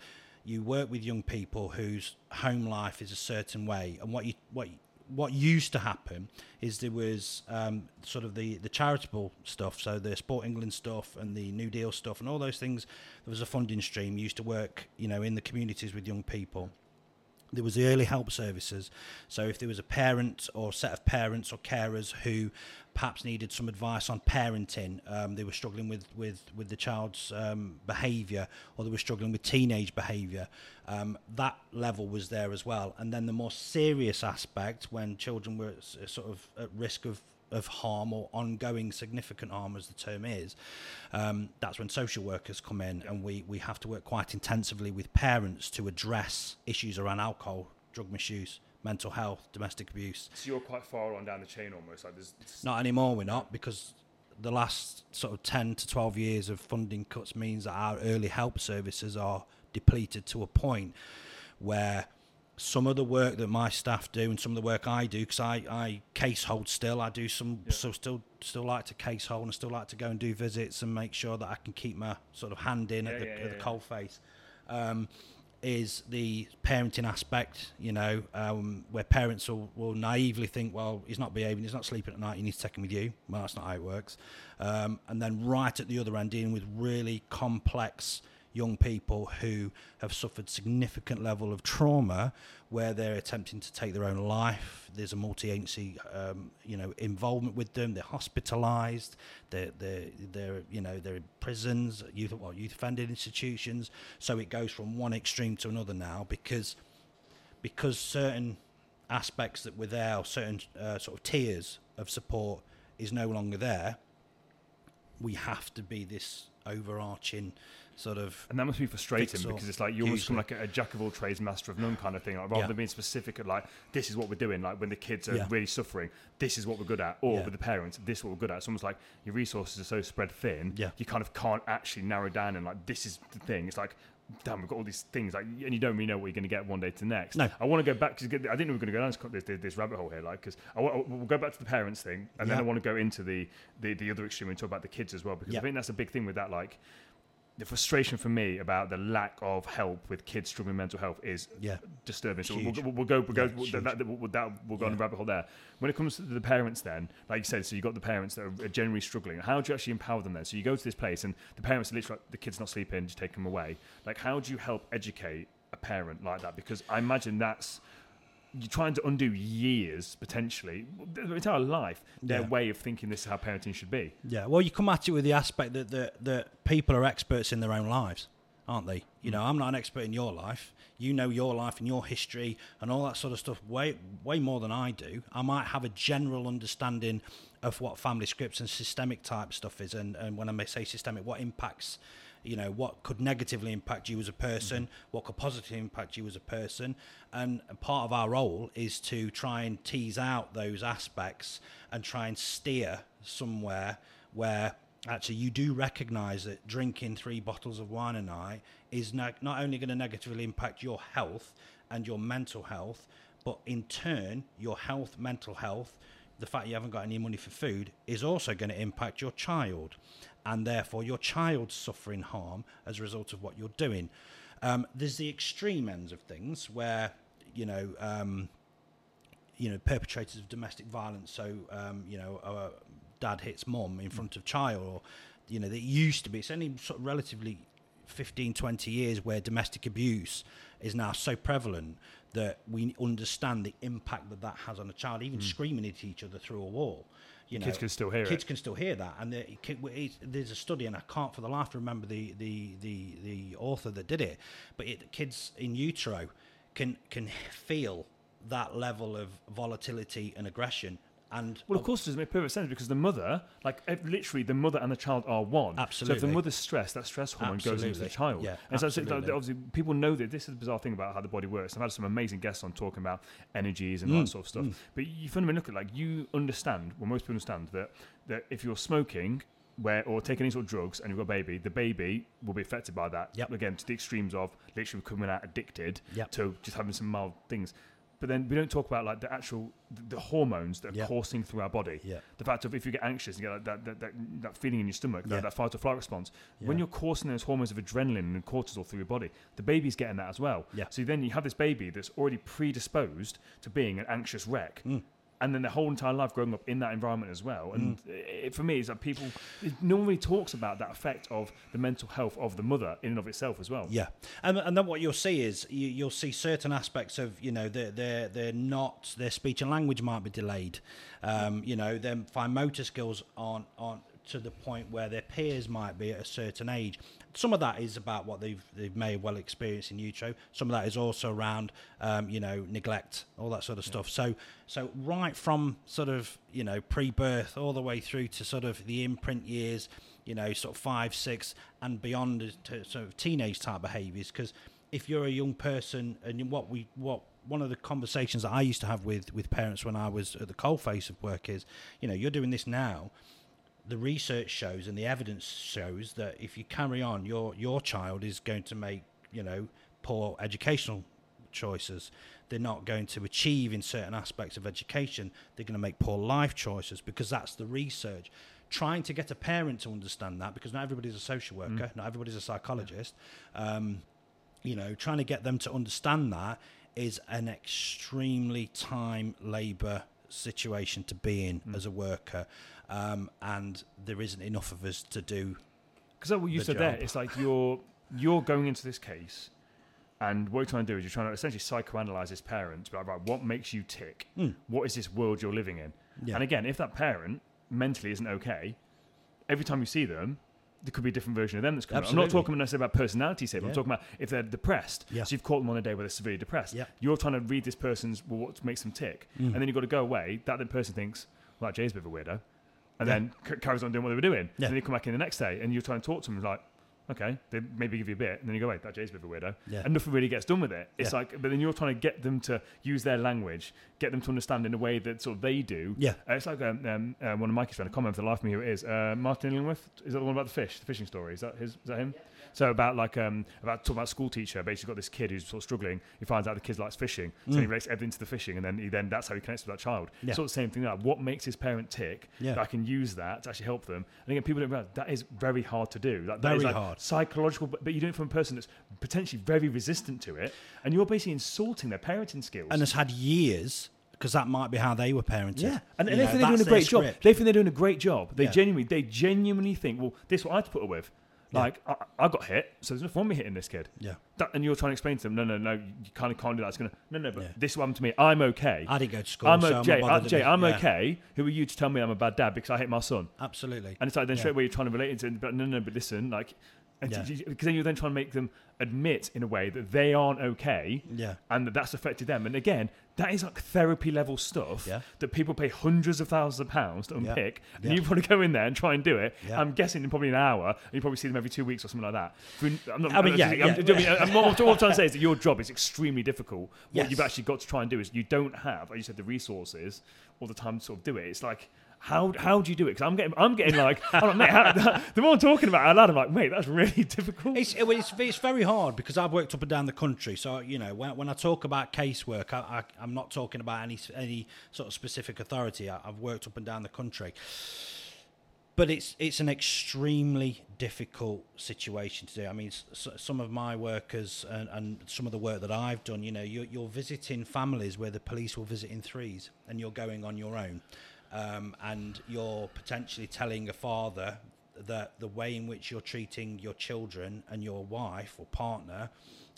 you work with young people whose home life is a certain way, and what you what what used to happen is there was um, sort of the, the charitable stuff, so the Sport England stuff and the New Deal stuff and all those things. There was a funding stream. You used to work, you know, in the communities with young people. There was the early help services. So if there was a parent or set of parents or carers who perhaps needed some advice on parenting, um, they were struggling with, with, with the child's um, behaviour, or they were struggling with teenage behaviour, um, that level was there as well. And then the more serious aspect, when children were sort of at risk of, of harm or ongoing significant harm, as the term is, um, that's when social workers come in, and we, we have to work quite intensively with parents to address issues around alcohol, drug misuse, mental health, domestic abuse. So you're quite far on down the chain almost? Like there's, there's not anymore, we're not, because the last sort of ten to twelve years of funding cuts means that our early help services are depleted to a point where some of the work that my staff do and some of the work I do, because I, I case hold still, I do some, yeah. so still still like to case hold, and I still like to go and do visits and make sure that I can keep my sort of hand in yeah, at the, yeah, at the yeah. coal face, um, is the parenting aspect, you know, um, where parents will, will naively think, well, he's not behaving, he's not sleeping at night, you need to take him with you. Well, that's not how it works. Um, and then right at the other end, dealing with really complex young people who have suffered significant level of trauma, where they're attempting to take their own life. There's a multi-agency, um, you know, involvement with them. They're hospitalised. They're, they're, they're, you know, they're in prisons, youth, well, youth offending institutions. So it goes from one extreme to another now, because because certain aspects that were there, or certain uh, sort of tiers of support is no longer there, we have to be this overarching sort of... And that must be frustrating, because it's like you almost become like a, a jack of all trades, master of none kind of thing. Like, rather yeah. than being specific at like, this is what we're doing, like when the kids are yeah. really suffering, this is what we're good at, or yeah. with the parents, this is what we're good at. It's almost like your resources are so spread thin, yeah. you kind of can't actually narrow down and like, this is the thing. It's like, damn, we've got all these things, like, and you don't really know what you're going to get one day to the next. No. I want to go back, because I didn't know we were going to go down this, this, this rabbit hole here, like, because we'll go back to the parents thing, and yeah. then I want to go into the, the, the other extreme and talk about the kids as well, because yeah. I think that's a big thing with that, like, the frustration for me about the lack of help with kids struggling with mental health is yeah. disturbing. So we'll, we'll, we'll go, we'll go, yeah, we'll, that, we'll, that, we'll go yeah. on the rabbit hole there. When it comes to the parents then, like you said, so you've got the parents that are generally struggling. How do you actually empower them then? So you go to this place and the parents are literally like, the kid's not sleeping, just take them away. Like, how do you help educate a parent like that? Because I imagine that's, you're trying to undo years, potentially, their entire life, their yeah. way of thinking this is how parenting should be. Yeah, well, you come at it with the aspect that, that, that people are experts in their own lives, aren't they? You know, I'm not an expert in your life. You know your life and your history and all that sort of stuff way, way more than I do. I might have a general understanding of what family scripts and systemic type stuff is, and, and when I may say systemic, what impacts... You know, what could negatively impact you as a person, what could positively impact you as a person. And part of our role is to try and tease out those aspects and try and steer somewhere where actually you do recognise that drinking three bottles of wine a night is not, not only going to negatively impact your health and your mental health, but in turn, your health, mental health, the fact you haven't got any money for food is also going to impact your child, and therefore your child's suffering harm as a result of what you're doing. Um, there's the extreme ends of things where, you know, um, you know, perpetrators of domestic violence. So, um, you know, uh, dad hits mum in front of child, or, you know, that used to be, it's only sort of relatively fifteen, twenty years where domestic abuse is now so prevalent that we understand the impact that that has on a child, even mm. screaming at each other through a wall. You know, kids can still hear kids it. Kids can still hear that. And the, it, there's a study, and I can't for the life remember the, the, the, the author that did it, but it, kids in utero can can feel that level of volatility and aggression. And well, of course, it doesn't make perfect sense, because the mother, like literally the mother and the child are one. Absolutely. So if the mother's stressed, that stress hormone absolutely. goes into the child. Yeah, and absolutely. So like, obviously, people know that this is a bizarre thing about how the body works. I've had some amazing guests on talking about energies and mm. all that sort of stuff. Mm. But you fundamentally look at it, like you understand, well, most people understand that, that if you're smoking where or taking any sort of drugs and you've got a baby, the baby will be affected by that. Yep. Again, to the extremes of literally coming out addicted yep. to just having some mild things. But then we don't talk about like the actual the, the hormones that are yeah. coursing through our body. Yeah. The fact of if you get anxious and you get that that, that, that feeling in your stomach, yeah. that, that fight or flight response, yeah. when you're coursing those hormones of adrenaline and cortisol through your body, the baby's getting that as well. Yeah. So then you have this baby that's already predisposed to being an anxious wreck. Mm. And then their whole entire life growing up in that environment as well. And mm. it, for me, it's like people, it normally talks about that effect of the mental health of the mother in and of itself as well. Yeah. And, and then what you'll see is you, you'll see certain aspects of, you know, they're, they're, they're not, their speech and language might be delayed. Um, you know, their fine motor skills aren't, aren't to the point where their peers might be at a certain age. Some of that is about what they've they may well experience in utero. Some of that is also around, um, you know, neglect, all that sort of yeah. stuff. So, so right from sort of, you know, pre-birth all the way through to sort of the imprint years, you know, sort of five, six, and beyond to sort of teenage type behaviours. Because if you're a young person, and what we what one of the conversations that I used to have with with parents when I was at the coalface of work is, you know, you're doing this now. The research shows and the evidence shows that if you carry on, your your child is going to make, you know, poor educational choices. They're not going to achieve in certain aspects of education. They're going to make poor life choices, because that's the research. Trying to get a parent to understand that, because not everybody's a social worker, mm. not everybody's a psychologist. Um, you know, trying to get them to understand that is an extremely time, labour situation to be in mm. as a worker. Um, and there isn't enough of us to do. Because what you said there, it's like you're you're going into this case, and what you're trying to do is you're trying to essentially psychoanalyze this parent. Right, right, what makes you tick? Mm. What is this world you're living in? Yeah. And again, if that parent mentally isn't okay, every time you see them, there could be a different version of them that's coming. Absolutely. I'm not talking necessarily about personality type. Yeah. I'm talking about if they're depressed. Yeah. So you've caught them on a day where they're severely depressed. Yeah. You're trying to read this person's, well, what makes them tick. Mm. And then you've got to go away. That, that person thinks, well, that Jay's a bit of a weirdo. And yeah. then c- carries on doing what they were doing. Yeah. And then you come back in the next day and you try and talk to them like, okay, they maybe give you a bit. And then you go, wait, that Jay's a bit of a weirdo. Yeah. And nothing really gets done with it. It's yeah. like, but then you're trying to get them to use their language, get them to understand in a way that sort of they do. Yeah. Uh, it's like um, um, uh, one of Mikey's friends, I can't remember for the life of me who it is. Uh, Martin Illingworth, is that the one about the fish, the fishing story? Is that his? Is that him? Yeah. So about like, um, about talking about school teacher, basically got this kid who's sort of struggling. He finds out the kid likes fishing. So mm. he relates everything to the fishing. And then he then that's how he connects with that child. Yeah. Sort of the same thing. Like, what makes his parent tick? Yeah. That I can use that to actually help them. And again, people don't realize that is very hard to do. Like, that very is like hard. Psychological, but, but you do it from a person that's potentially very resistant to it. And you're basically insulting their parenting skills. And has had years... Because that might be how they were parented. Yeah, and, and they know, think they're doing a great job. They think they're doing a great job. They yeah. genuinely, they genuinely think, well, this is what I had to put up with. Like, yeah. I, I got hit, so there's no point me hitting this kid. Yeah, that, and you're trying to explain to them, no, no, no, you kind of can't do that. It's gonna, no, no, but yeah. this happened to me. I'm okay. I didn't go to school. I'm okay. So I'm, I'm, Jay, I'm yeah. okay. Who are you to tell me I'm a bad dad because I hit my son? Absolutely. And it's like then yeah. straight away you're trying to relate it to, but no, no, but listen, like. Because yeah. then you're then trying to make them admit in a way that they aren't okay yeah. and that that's affected them. And again, that is like therapy level stuff yeah. that people pay hundreds of thousands of pounds to unpick. Yeah. And yeah. you probably go in there and try and do it. Yeah. I'm guessing in probably an hour. And you probably see them every two weeks or something like that. I'm not, I mean, I'm, yeah, I'm, yeah. I'm, I'm, I'm, what I'm trying to say is that your job is extremely difficult. Yes. What you've actually got to try and do is you don't have, like you said, the resources all the time to sort of do it. It's like... How how do you do it? Because I'm getting I'm getting like, I'm like mate, how, that, the more I'm talking about it out loud, I'm like, mate, that's really difficult. It's, it, it's it's very hard because I've worked up and down the country. So you know, when, when I talk about casework, I, I, I'm not talking about any any sort of specific authority. I, I've worked up and down the country, but it's it's an extremely difficult situation to do. I mean, so, some of my workers and, and some of the work that I've done, you know, you're, you're visiting families where the police will visit in threes, and you're going on your own. Um, and you're potentially telling a father that the way in which you're treating your children and your wife or partner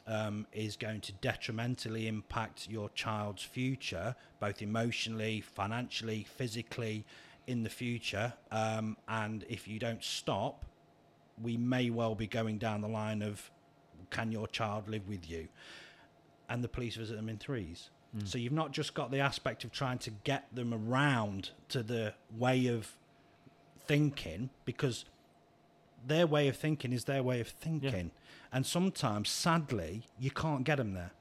um, is going to detrimentally impact your child's future, both emotionally, financially, physically, in the future. Um, and if you don't stop, we may well be going down the line of, can your child live with you? And the police visit them in threes. Mm. So you've not just got the aspect of trying to get them around to the way of thinking, because their way of thinking is their way of thinking. Yeah. And sometimes, sadly, you can't get them there.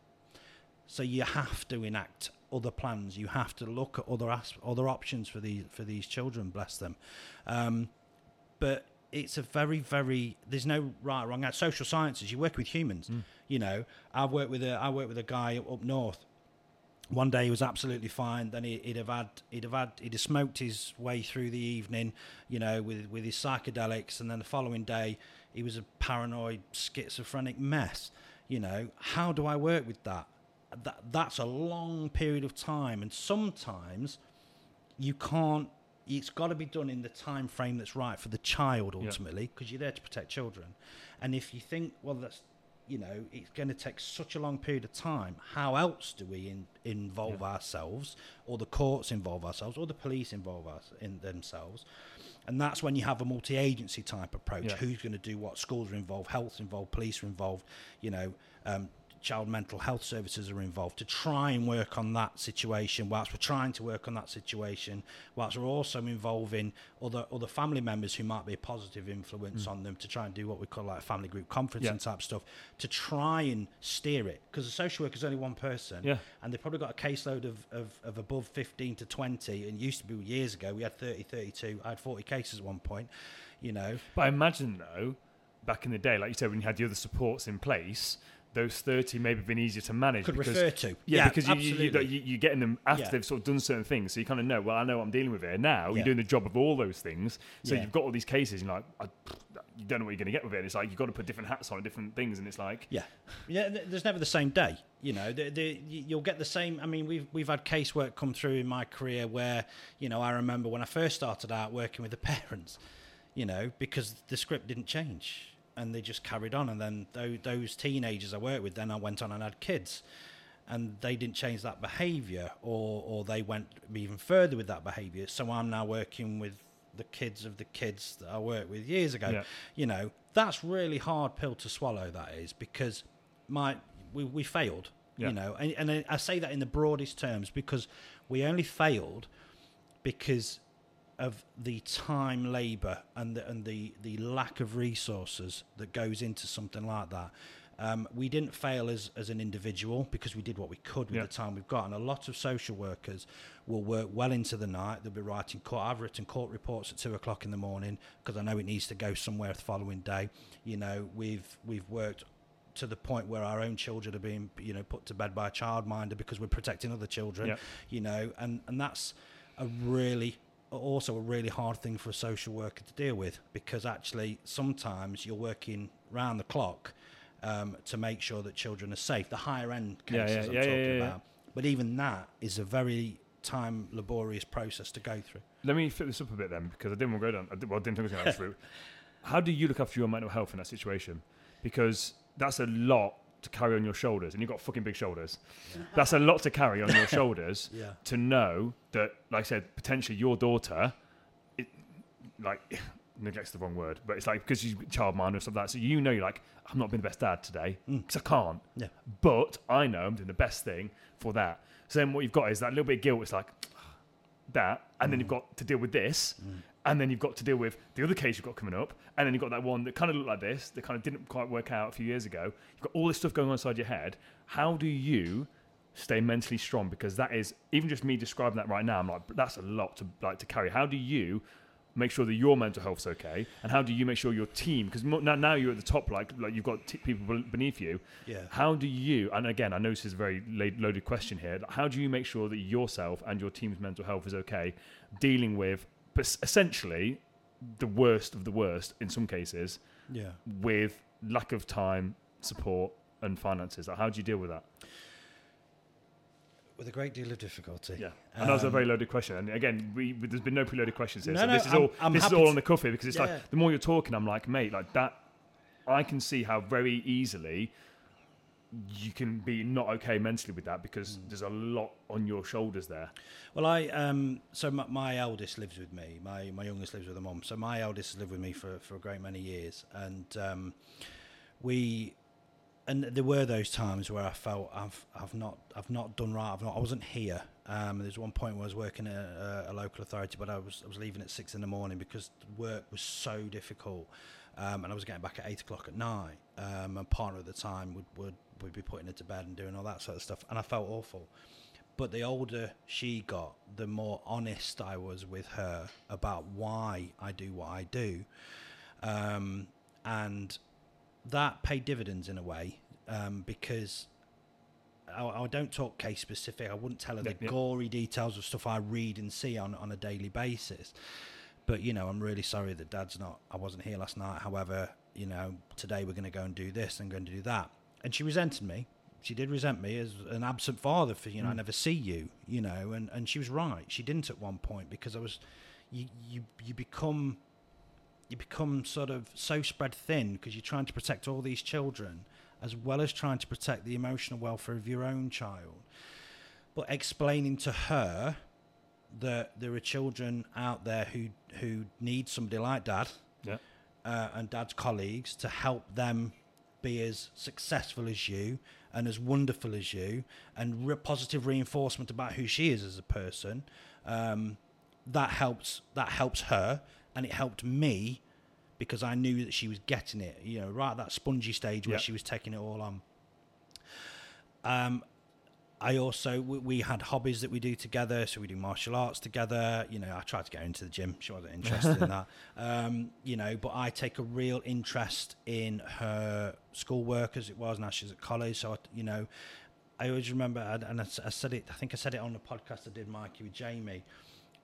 So you have to enact other plans. You have to look at other as- other options for these, for these children, bless them. Um, but it's a very, very... There's no right or wrong. At social sciences, you work with humans. Mm. You know, I've worked with a, I worked with a guy up north. One day he was absolutely fine. Then he, he'd have had, he'd have had, he'd have smoked his way through the evening, you know, with with his psychedelics. And then the following day, he was a paranoid, schizophrenic mess. You know, how do I work with that? That that's a long period of time, and sometimes you can't. It's got to be done in the time frame that's right for the child ultimately, because yeah. you're there to protect children. And if you think, well, that's you know, it's going to take such a long period of time. How else do we in, involve yeah. ourselves, or the courts involve ourselves, or the police involve us in themselves? And that's when you have a multi-agency type approach. Yeah. Who's going to do what? Schools are involved, health's involved, police are involved, you know, um, child mental health services are involved to try and work on that situation whilst we're trying to work on that situation, whilst we're also involving other, other family members who might be a positive influence mm. on them to try and do what we call like family group conferencing yeah. type stuff to try and steer it. Because a social worker is only one person yeah. and they've probably got a caseload of, of, of above fifteen to twenty, and used to be years ago, we had thirty, thirty-two, I had forty cases at one point, you know. But I imagine though, back in the day, like you said, when you had the other supports in place, those thirty maybe have been easier to manage. Could because, refer to. Yeah, yeah because you, you, you, you, you're getting them after yeah. they've sort of done certain things. So you kind of know, well, I know what I'm dealing with here now. Yeah. You're doing the job of all those things. So yeah. you've got all these cases and you're like, I, you don't know what you're going to get with it. And it's like, you've got to put different hats on and different things. And it's like... Yeah. yeah. There's never the same day. You know, the, the, you'll get the same... I mean, we've we've had casework come through in my career where, you know, I remember when I first started out working with the parents, you know, because the script didn't change. And they just carried on. And then those teenagers I worked with, then I went on and had kids. And they didn't change that behaviour. Or, or they went even further with that behaviour. So I'm now working with the kids of the kids that I worked with years ago. Yeah. You know, that's really hard pill to swallow, that is, because my we, we failed, yeah. you know. And, and I say that in the broadest terms, because we only failed because of the time, labour and the, and the, the lack of resources that goes into something like that. Um, we didn't fail as, as an individual because we did what we could with yeah. the time we've got. And a lot of social workers will work well into the night. They'll be writing court. I've written court reports at two o'clock in the morning because I know it needs to go somewhere the following day. You know, we've we've worked to the point where our own children are being, you know, put to bed by a childminder because we're protecting other children. Yeah. You know, and, and that's a really also a really hard thing for a social worker to deal with, because actually sometimes you're working round the clock. Um, to make sure that children are safe, the higher end cases yeah, yeah, I'm yeah, talking yeah, yeah, yeah. about. But even that is a very time laborious process to go through. Let me flip this up a bit then, because I didn't want to go down. I didn't, well, I didn't think I was going to route. How do you look after your mental health in that situation? Because that's a lot to carry on your shoulders, and you've got fucking big shoulders. Yeah. That's a lot to carry on your shoulders yeah. to know that, like I said, potentially your daughter, it, like. neglects the wrong word, but it's like, because she's childminder and stuff like that, so you know you're like, I'm not being the best dad today, because I can't. Yeah. But I know I'm doing the best thing for that. So then what you've got is that little bit of guilt, it's like, that, and mm. then you've got to deal with this, mm. and then you've got to deal with the other case you've got coming up, and then you've got that one that kind of looked like this, that kind of didn't quite work out a few years ago. You've got all this stuff going on inside your head. How do you stay mentally strong? Because that is, even just me describing that right now, I'm like, that's a lot to like to carry. How do you make sure that your mental health's okay, and how do you make sure your team? Because now, now you're at the top, like like you've got t- people beneath you. Yeah. How do you? And again, I know this is a very la- loaded question here. Like, how do you make sure that yourself and your team's mental health is okay, dealing with essentially the worst of the worst in some cases? Yeah. With lack of time, support, and finances. Like, how do you deal with that? With a great deal of difficulty. Yeah, and um, that was a very loaded question. And again, we, we, there's been no preloaded questions here. No, so no, this is I'm, all I'm this is all on the cuff here, because it's yeah. like, the more you're talking, I'm like, mate, like that, I can see how very easily you can be not okay mentally with that, because mm. there's a lot on your shoulders there. Well, I um, so my, my eldest lives with me. My my youngest lives with her mum. So my eldest has lived with me for for a great many years, and um, we. And there were those times where I felt I've I've not I've not done right. I've not I wasn't here. Um, there's one point where I was working at a, a local authority, but I was I was leaving at six in the morning because work was so difficult, um, and I was getting back at eight o'clock at night. Um, my partner at the time would, would would be putting her to bed and doing all that sort of stuff, and I felt awful. But the older she got, the more honest I was with her about why I do what I do, um, and. That paid dividends in a way, um, because I, I don't talk case specific. I wouldn't tell her the yeah, yeah. gory details of stuff I read and see on, on a daily basis. But, you know, I'm really sorry that Dad's not, I wasn't here last night. However, you know, today we're going to go and do this and going to do that. And she resented me. She did resent me as an absent father for, you know, mm. I never see you, you know, and, and she was right. She didn't at one point, because I was, you, you, you become... you become sort of so spread thin, because you're trying to protect all these children as well as trying to protect the emotional welfare of your own child. But explaining to her that there are children out there who who need somebody like Dad yeah. uh, and Dad's colleagues to help them be as successful as you and as wonderful as you, and re- positive reinforcement about who she is as a person, um, that helps that helps her. And it helped me, because I knew that she was getting it, you know, right at that spongy stage where yep. she was taking it all on. Um, I also, we, we had hobbies that we do together. So we do martial arts together. You know, I tried to get her into the gym. She wasn't interested in that. Um, you know, but I take a real interest in her schoolwork, as it was. Now she's at college. So, I, you know, I always remember, and I, I said it, I think I said it on the podcast I did, Mikey, with Jamie.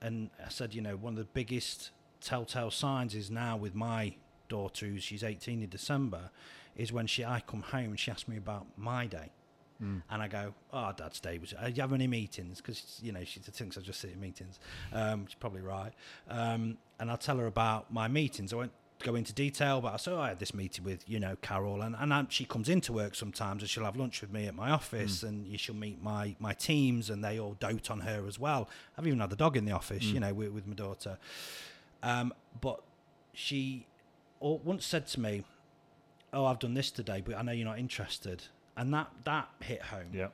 And I said, you know, one of the biggest telltale signs is now with my daughter, who's she's eighteen in December, is when she I come home and she asks me about my day, mm. and I go, "Oh, Dad's day was. Are you having any meetings?" Because you know she thinks I just sit in meetings. Um, she's probably right. Um, and I'll tell her about my meetings. I won't go into detail, but I say, oh, I had this meeting with you know Carol, and and I, she comes into work sometimes, and she'll have lunch with me at my office, mm. and she'll meet my my teams, and they all dote on her as well. I've even had the dog in the office, mm. you know, with, with my daughter. Um, but she once said to me, "Oh, I've done this today, but I know you're not interested." And that, that hit home. Yeah.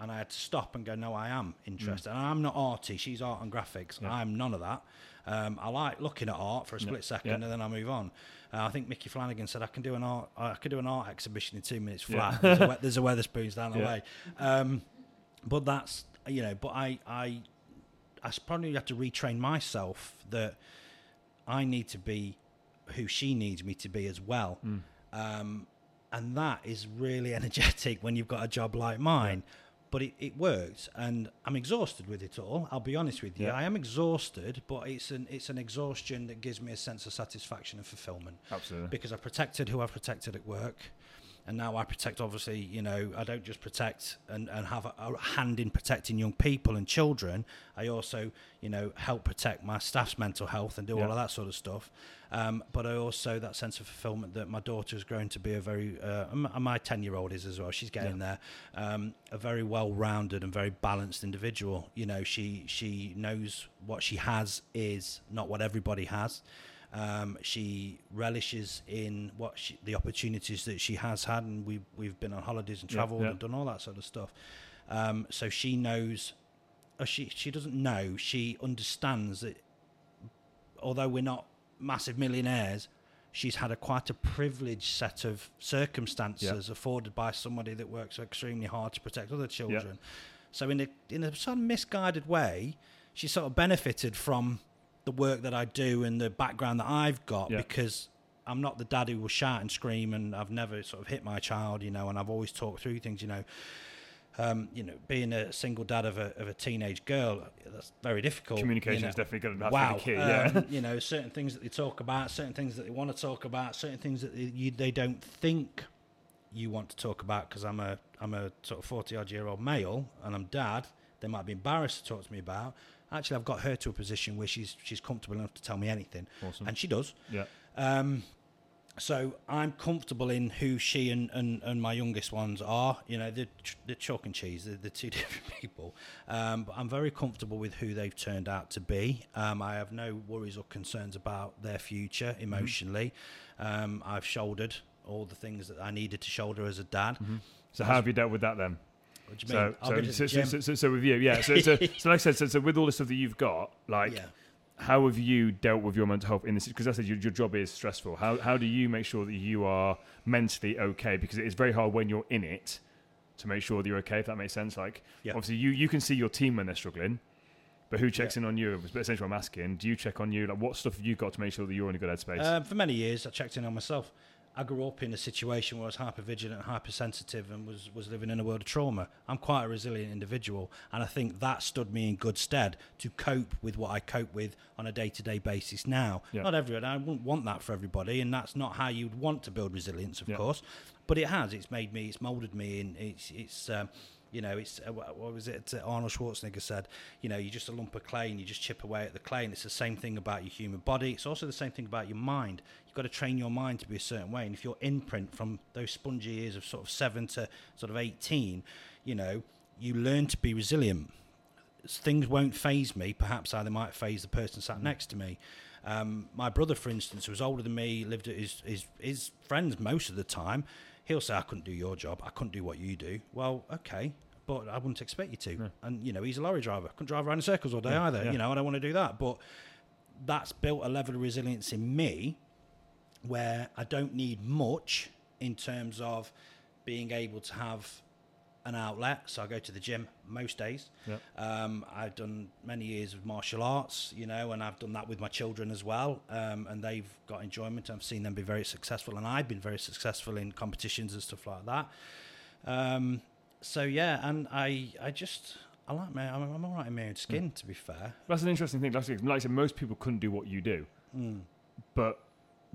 And I had to stop and go, no, I am interested. Mm. And I'm not arty. She's art and graphics. Yeah. I'm none of that. Um, I like looking at art for a split yeah. second yeah. and then I move on. Uh, I think Mickey Flanagan said, I can do an art I could do an art exhibition in two minutes flat. Yeah. There's a, a Wetherspoons down the yeah. way. Um, but that's, you know, but I, I, I probably have to retrain myself that I need to be who she needs me to be as well. Mm. Um, and that is really energetic when you've got a job like mine. Yeah. But it, it worked, and I'm exhausted with it all. I'll be honest with you. Yeah. I am exhausted, but it's an it's an exhaustion that gives me a sense of satisfaction and fulfillment. Absolutely. Because I protected who I protected at work, and now I protect, obviously, you know, I don't just protect and, and have a, a hand in protecting young people and children. I also, you know, help protect my staff's mental health and do yeah. all of that sort of stuff. Um, but I also, that sense of fulfillment that my daughter has grown to be a very, uh, and my ten-year-old is as well, she's getting yeah. there, um, a very well-rounded and very balanced individual. You know, she she knows what she has is not what everybody has. Um, she relishes in what she, the opportunities that she has had, and we, we've been on holidays and traveled yeah, yeah. and done all that sort of stuff. Um, so she knows, or she, she doesn't know, she understands that although we're not massive millionaires, she's had a quite a privileged set of circumstances yeah. afforded by somebody that works extremely hard to protect other children. Yeah. So in a in a sort of misguided way, she sort of benefited from the work that I do and the background that I've got yeah. because I'm not the dad who will shout and scream, and I've never sort of hit my child, you know, and I've always talked through things, you know. Um, you know, being a single dad of a of a teenage girl, that's very difficult. Communication, you know, is definitely going to wow. be the key. Yeah, um, you know, certain things that they talk about, certain things that they want to talk about, certain things that they, you, they don't think you want to talk about. Because I'm a I'm a sort of forty odd year old male and I'm dad, they might be embarrassed to talk to me about. Actually, I've got her to a position where she's she's comfortable enough to tell me anything, awesome. And she does. Yeah. Um, So I'm comfortable in who she and, and, and my youngest ones are. You know, they're, ch- they're chalk and cheese. They're, they're two different people. Um, but I'm very comfortable with who they've turned out to be. Um, I have no worries or concerns about their future emotionally. Mm-hmm. Um, I've shouldered all the things that I needed to shoulder as a dad. Mm-hmm. So how have you dealt with that then? What do you mean? So, so, so, so, so, so with you, yeah. So, so, so like I said, so, so with all the stuff that you've got, like... Yeah. How have you dealt with your mental health in this? Because I said your, your job is stressful. How how do you make sure that you are mentally okay? Because it is very hard when you're in it to make sure that you're okay, if that makes sense. Like, yeah. obviously, you, you can see your team when they're struggling, but who checks yeah. in on you? Essentially, what I'm asking. Do you check on you? Like, what stuff have you got to make sure that you're in a good headspace? Um, for many years, I checked in on myself. I grew up in a situation where I was hypervigilant and hypersensitive and was, was living in a world of trauma. I'm quite a resilient individual, and I think that stood me in good stead to cope with what I cope with on a day-to-day basis now. Yeah. Not everyone. I wouldn't want that for everybody, and that's not how you'd want to build resilience, of yeah. course. But it has. It's made me, it's moulded me, and it's... it's um, you know, it's uh, what was it uh, Arnold Schwarzenegger said, you know, you're just a lump of clay and you just chip away at the clay. And it's the same thing about your human body. It's also the same thing about your mind. You've got to train your mind to be a certain way. And if your imprint from those spongy years of sort of seven to sort of eighteen, you know, you learn to be resilient. Things won't faze me, perhaps how they might faze the person sat next to me. Um, my brother, for instance, who was older than me, lived at his, his, his friends most of the time. He'll say, I couldn't do your job. I couldn't do what you do. Well, okay, but I wouldn't expect you to. Yeah. And, you know, he's a lorry driver. I couldn't drive around in circles all day yeah, either. Yeah. You know, I don't want to do that. But that's built a level of resilience in me where I don't need much in terms of being able to have an outlet. So I go to the gym most days. Yep. Um, I've done many years of martial arts, you know, and I've done that with my children as well. Um, and they've got enjoyment. I've seen them be very successful, and I've been very successful in competitions and stuff like that. Um, so yeah, and I, I just, I like my, I'm, I'm all right in my own skin, mm. to be fair. That's an interesting thing. Like I said, most people couldn't do what you do, mm. but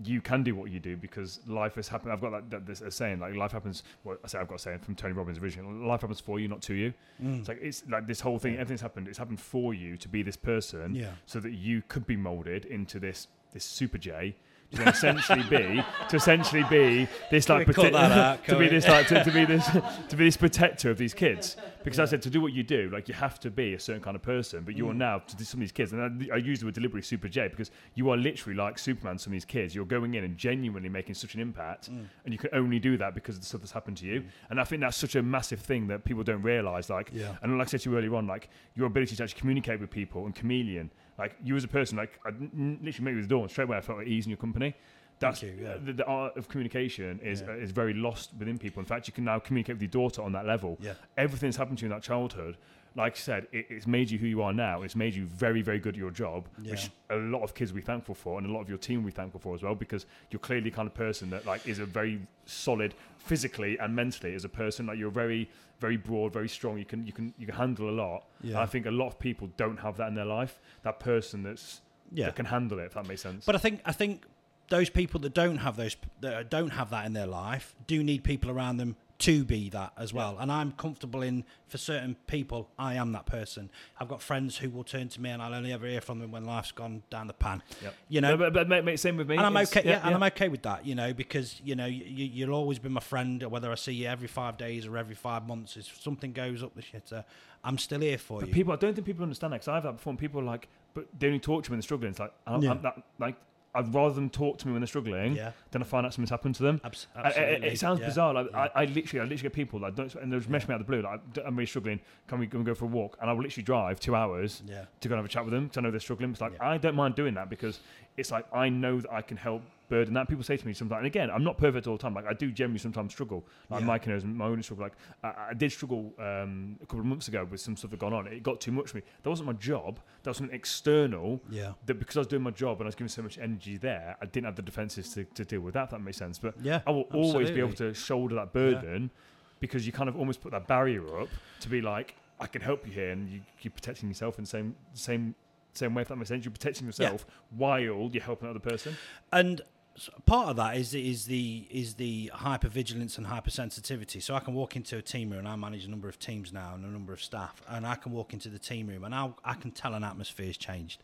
you can do what you do because life has happened. I've got that, that this a saying, like life happens. Well, I say I've got a saying from Tony Robbins originally. Life happens for you, not to you. Mm. It's like it's like this whole thing. Everything's happened. It's happened for you to be this person, yeah. so that you could be molded into this this super J to then essentially be to essentially be this like prote- out, to be this like to, to be this to be this protector of these kids. Because yeah. I said to do what you do, like you have to be a certain kind of person. But you mm. are now to some of these kids, and I, I use the word deliberately Super J because you are literally like Superman. Some of these kids, you're going in and genuinely making such an impact, mm. and you can only do that because of the stuff that's happened to you. Mm. And I think that's such a massive thing that people don't realise. Like, yeah. and like I said to you earlier on, like your ability to actually communicate with people and chameleon. Like you as a person, like I literally met you with the door and straight away I felt at ease in your company. That's you, yeah. the, the art of communication is yeah. uh, is very lost within people. In fact, you can now communicate with your daughter on that level. Yeah. Everything that's happened to you in that childhood, like I said, it, it's made you who you are now. It's made you very, very good at your job, yeah. which a lot of kids will be thankful for, and a lot of your team will be thankful for as well, because you're clearly the kind of person that like is a very solid physically and mentally as a person. Like you're very, very broad, very strong. You can you can you can handle a lot. Yeah. And I think a lot of people don't have that in their life. That person that's yeah. that can handle it, if that makes sense. But I think I think. Those people that don't have those that don't have that in their life do need people around them to be that as well. Yeah. And I'm comfortable in, for certain people, I am that person. I've got friends who will turn to me and I'll only ever hear from them when life's gone down the pan. Yep. You know, but, but, but mate, same with me. And I'm okay, yeah, yeah, and yeah. I'm okay with that, you know, because, you know, you, you'll always be my friend, whether I see you every five days or every five months. If something goes up the shitter, I'm still here for but you. People, I don't think people understand that, because I've had that before, and people are like, but they only talk to me when they're struggling. It's like, I'm, yeah. I'm that, like, I'd rather them talk to me when they're struggling yeah. than I find out something's happened to them. Abs- absolutely. I, I, it sounds yeah. bizarre. Like, yeah. I, I literally, I literally get people that don't, and they'll just mess yeah. me out of the blue. Like, I'm really struggling. Can we go and go for a walk? And I will literally drive two hours yeah. to go and have a chat with them because I know they're struggling. It's like yeah. I don't mind doing that, because it's like I know that I can help burden that. People say to me sometimes, and again, I'm not perfect all the time. Like I do generally sometimes struggle. Like yeah. Mikey knows my own struggle. Like I, I did struggle um, a couple of months ago with some stuff that gone on. It got too much for me. That wasn't my job. That was an external. Yeah. That because I was doing my job and I was giving so much energy there, I didn't have the defences to, to deal with that. If that makes sense. But yeah, I will absolutely. always be able to shoulder that burden yeah. because you kind of almost put that barrier up to be like, I can help you here, and you keep protecting yourself in the same same same way. If that makes sense, you're protecting yourself yeah. while you're helping another person. And so part of that is is the is the hypervigilance and hypersensitivity. So I can walk into a team room, and I manage a number of teams now and a number of staff, and I can walk into the team room and I I can tell an atmosphere's changed.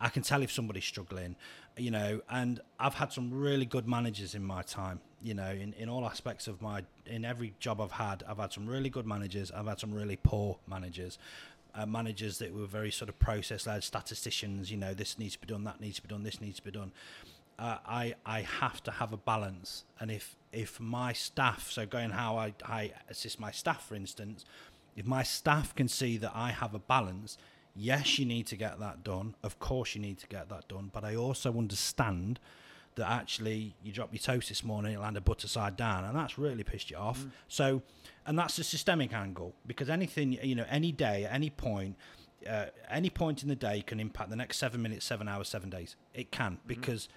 I can tell if somebody's struggling, you know, and I've had some really good managers in my time, you know, in, in all aspects of my, in every job I've had, I've had some really good managers, I've had some really poor managers. Uh, managers that were very sort of process-led, statisticians, you know, this needs to be done, that needs to be done, this needs to be done. Uh, I I have to have a balance, and if if my staff, so going how I, I assist my staff, for instance, if my staff can see that I have a balance, yes, you need to get that done, of course you need to get that done, but I also understand that actually you drop your toast this morning, it'll land a butter side down, and that's really pissed you off. Mm. So, and that's the systemic angle, because anything, you know, any day, at any point, uh, any point in the day can impact the next seven minutes, seven hours, seven days. It can, because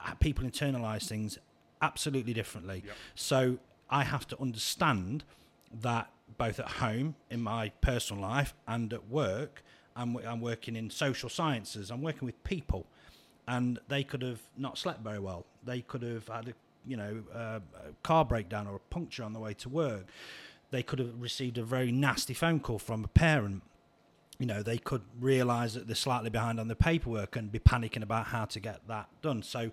mm-hmm. people internalise things absolutely differently. Yep. So I have to understand that both at home, in my personal life, and at work. I'm, I'm working in social sciences. I'm working with people, and they could have not slept very well. They could have had a, you know, uh, a car breakdown or a puncture on the way to work. They could have received a very nasty phone call from a parent. You know, they could realise that they're slightly behind on the paperwork and be panicking about how to get that done. So,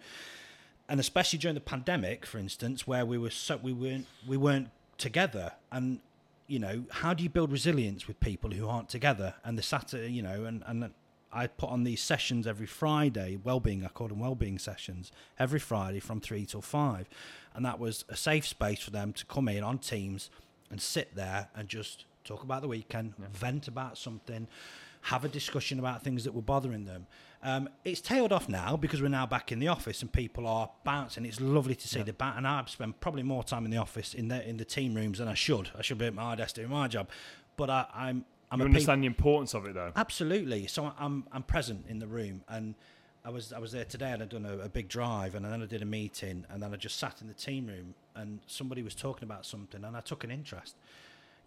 and especially during the pandemic, for instance, where we were so we weren't we weren't together, and you know, how do you build resilience with people who aren't together? And the Saturday, you know, and and I put on these sessions every Friday, wellbeing, I call them wellbeing sessions, every Friday from three till five, and that was a safe space for them to come in on Teams and sit there and just talk about the weekend, yeah. vent about something, have a discussion about things that were bothering them. Um, it's tailed off now because we're now back in the office and people are bouncing. It's lovely to see yeah. the bounce. And I've spent probably more time in the office, in the in the team rooms than I should. I should be at my desk doing my job. But I, I'm... I'm you understand pe- the importance of it, though. Absolutely. So I'm I'm present in the room, and I was I was there today, and I'd done a, a big drive, and then I did a meeting, and then I just sat in the team room, and somebody was talking about something, and I took an interest,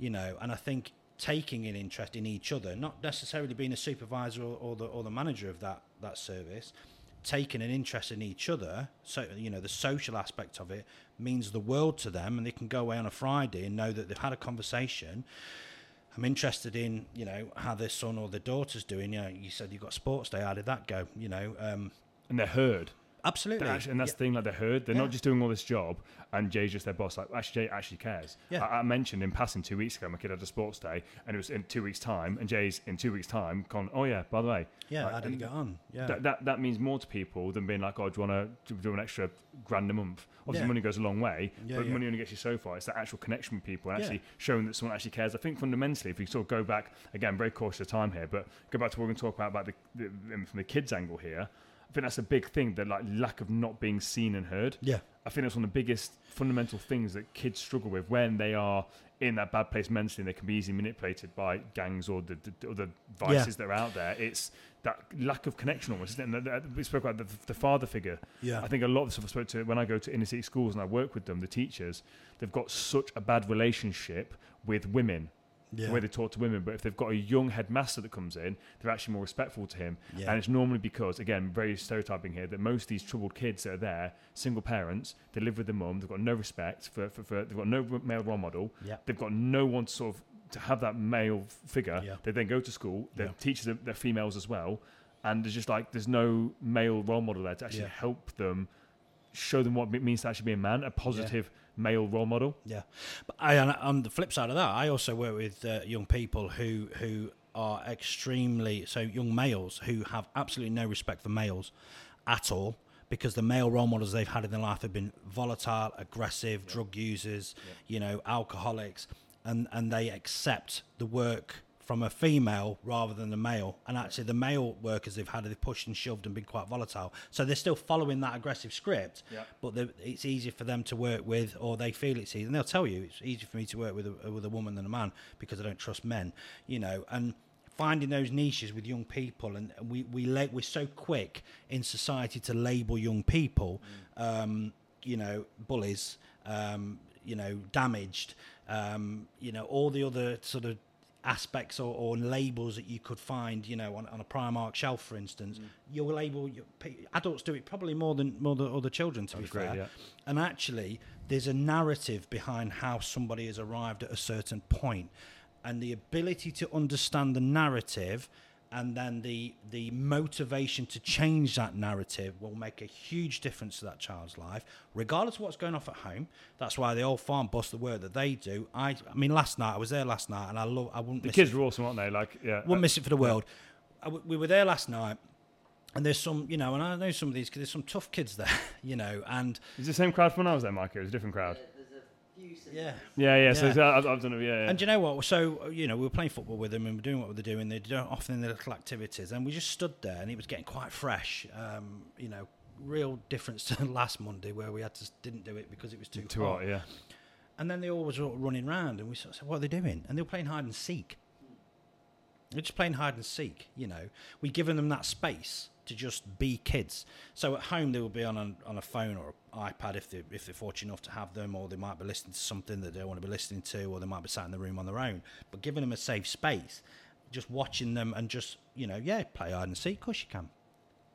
you know. And I think taking an interest in each other, not necessarily being a supervisor or, or the or the manager of that that service, taking an interest in each other, so you know the social aspect of it means the world to them, and they can go away on a Friday and know that they've had a conversation. I'm interested in, you know, how their son or their daughter's doing. You know, you said you've got sports day. How did that go? You know, um, and they're heard. Absolutely. Actually, and that's yeah. the thing, like, they're heard. They're yeah. not just doing all this job, and Jay's just their boss. Like, actually, Jay actually cares. Yeah. I, I mentioned in passing two weeks ago, my kid had a sports day, and it was in two weeks' time, and Jay's in two weeks' time gone, oh, yeah, by the way. Yeah, like, I didn't get on. Yeah. That, that that means more to people than being like, oh, do you want to do an extra grand a month? Obviously, yeah. money goes a long way, yeah, but yeah. money only gets you so far. It's that actual connection with people, and actually yeah. showing that someone actually cares. I think fundamentally, if you sort of go back, again, very cautious of time here, but go back to what we're going to talk about, about the, the, from the kids' angle here, I think that's a big thing, that like lack of not being seen and heard. Yeah. I think that's one of the biggest fundamental things that kids struggle with when they are in that bad place mentally, and they can be easily manipulated by gangs or the, the other vices yeah. that are out there. It's that lack of connection almost, isn't it? And we spoke about the, the father figure. Yeah. I think a lot of the stuff I spoke to when I go to inner city schools and I work with them, the teachers, they've got such a bad relationship with women. Yeah. The way they talk to women, but if they've got a young headmaster that comes in, they're actually more respectful to him. Yeah. And it's normally because, again, very stereotyping here, that most of these troubled kids that are there, single parents, they live with their mum, they've got no respect for, for, for they've got no male role model, yeah. they've got no one to sort of to have that male figure. Yeah. They then go to school, their yeah. teachers are they're females as well, and there's just like there's no male role model there to actually yeah. help them, show them what it means to actually be a man, a positive. Yeah. male role model. Yeah. But I, on the flip side of that, I also work with uh, young people who who are extremely, so young males who have absolutely no respect for males at all, because the male role models they've had in their life have been volatile, aggressive, yeah. drug users, yeah. you know, alcoholics, and, and they accept the work from a female rather than the male. And actually the male workers they've had, they've pushed and shoved and been quite volatile. So they're still following that aggressive script, yeah. but it's easier for them to work with, or they feel it's easy. And they'll tell you, it's easier for me to work with a, with a woman than a man because I don't trust men, you know. And finding those niches with young people, and we, we la- we're so quick in society to label young people, mm. um, you know, bullies, um, you know, damaged, um, you know, all the other sort of aspects or, or labels that you could find, you know, on, on a Primark shelf, for instance. Mm. You'll label your, adults do it probably more than more than other children, to be fair. Great, yeah. And actually, there's a narrative behind how somebody has arrived at a certain point, and the ability to understand the narrative, and then the the motivation to change that narrative will make a huge difference to that child's life, regardless of what's going off at home. That's why the old farm bus, the work that they do. I, I mean, last night I was there last night, and I love. I wouldn't. The miss kids it. Were awesome, aren't they? Like, yeah, wouldn't uh, miss it for the world. I, we were there last night, and there's some, you know, and I know some of these. There's some tough kids there, you know, and it's the same crowd from when I was there, Mikey. It was a different crowd. Yeah. yeah, yeah, yeah. So I've, I've done it. Yeah, yeah. And do you know what? So you know, we were playing football with them, and we we're doing what we we're doing. They're doing often their little activities, and we just stood there, and it was getting quite fresh. Um, you know, real difference to last Monday where we had to didn't do it because it was too too hot. hot yeah. And then they all was all running round, and we sort of said, "What are they doing?" And they were playing hide and seek. They're just playing hide and seek. You know, we'd given them that space to just be kids. So at home they will be on a, on a phone or an iPad if they're, if they're fortunate enough to have them, or they might be listening to something that they don't want to be listening to, or they might be sat in the room on their own. But giving them a safe space, just watching them and just, you know, yeah, play hide and seek, of course you can.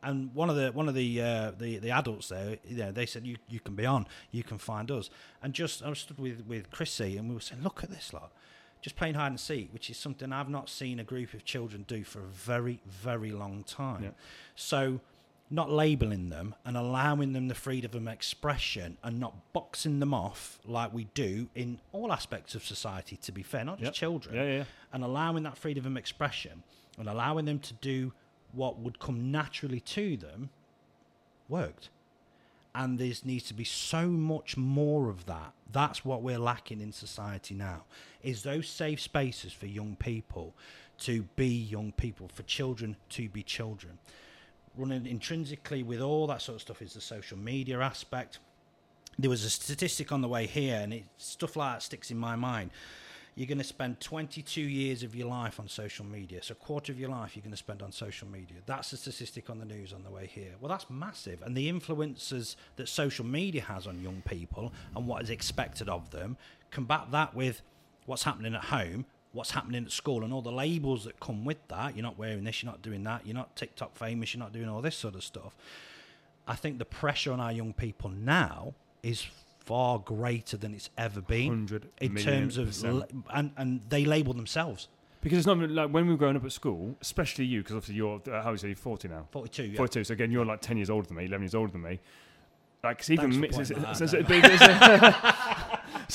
And one of the one of the uh, the, the adults there, you know, they said, you, you can be on, you can find us. And just, I was stood with, with Chrissy, and we were saying, look at this lot. Just playing hide and seek, which is something I've not seen a group of children do for a very, very long time. Yeah. So not labelling them and allowing them the freedom of expression, and not boxing them off like we do in all aspects of society, to be fair, not just yep. children. Yeah, yeah. And allowing that freedom of expression and allowing them to do what would come naturally to them worked. And there needs to be so much more of that. That's what we're lacking in society now, is those safe spaces for young people to be young people, for children to be children. Running intrinsically with all that sort of stuff is the social media aspect. There was a statistic on the way here, and it, stuff like that sticks in my mind. You're going to spend twenty-two years of your life on social media. So a quarter of your life you're going to spend on social media. That's the statistic on the news on the way here. Well, that's massive. And the influences that social media has on young people and what is expected of them, combat that with what's happening at home, what's happening at school, and all the labels that come with that. You're not wearing this, you're not doing that, you're not TikTok famous, you're not doing all this sort of stuff. I think the pressure on our young people now is far greater than it's ever been in terms of, and, and they label themselves. Because it's not like when we were growing up at school, especially you, because obviously you're, uh, how is it, forty now? forty-two, yeah. forty-two, so again, you're like ten years older than me, eleven years older than me. Like, it's even... So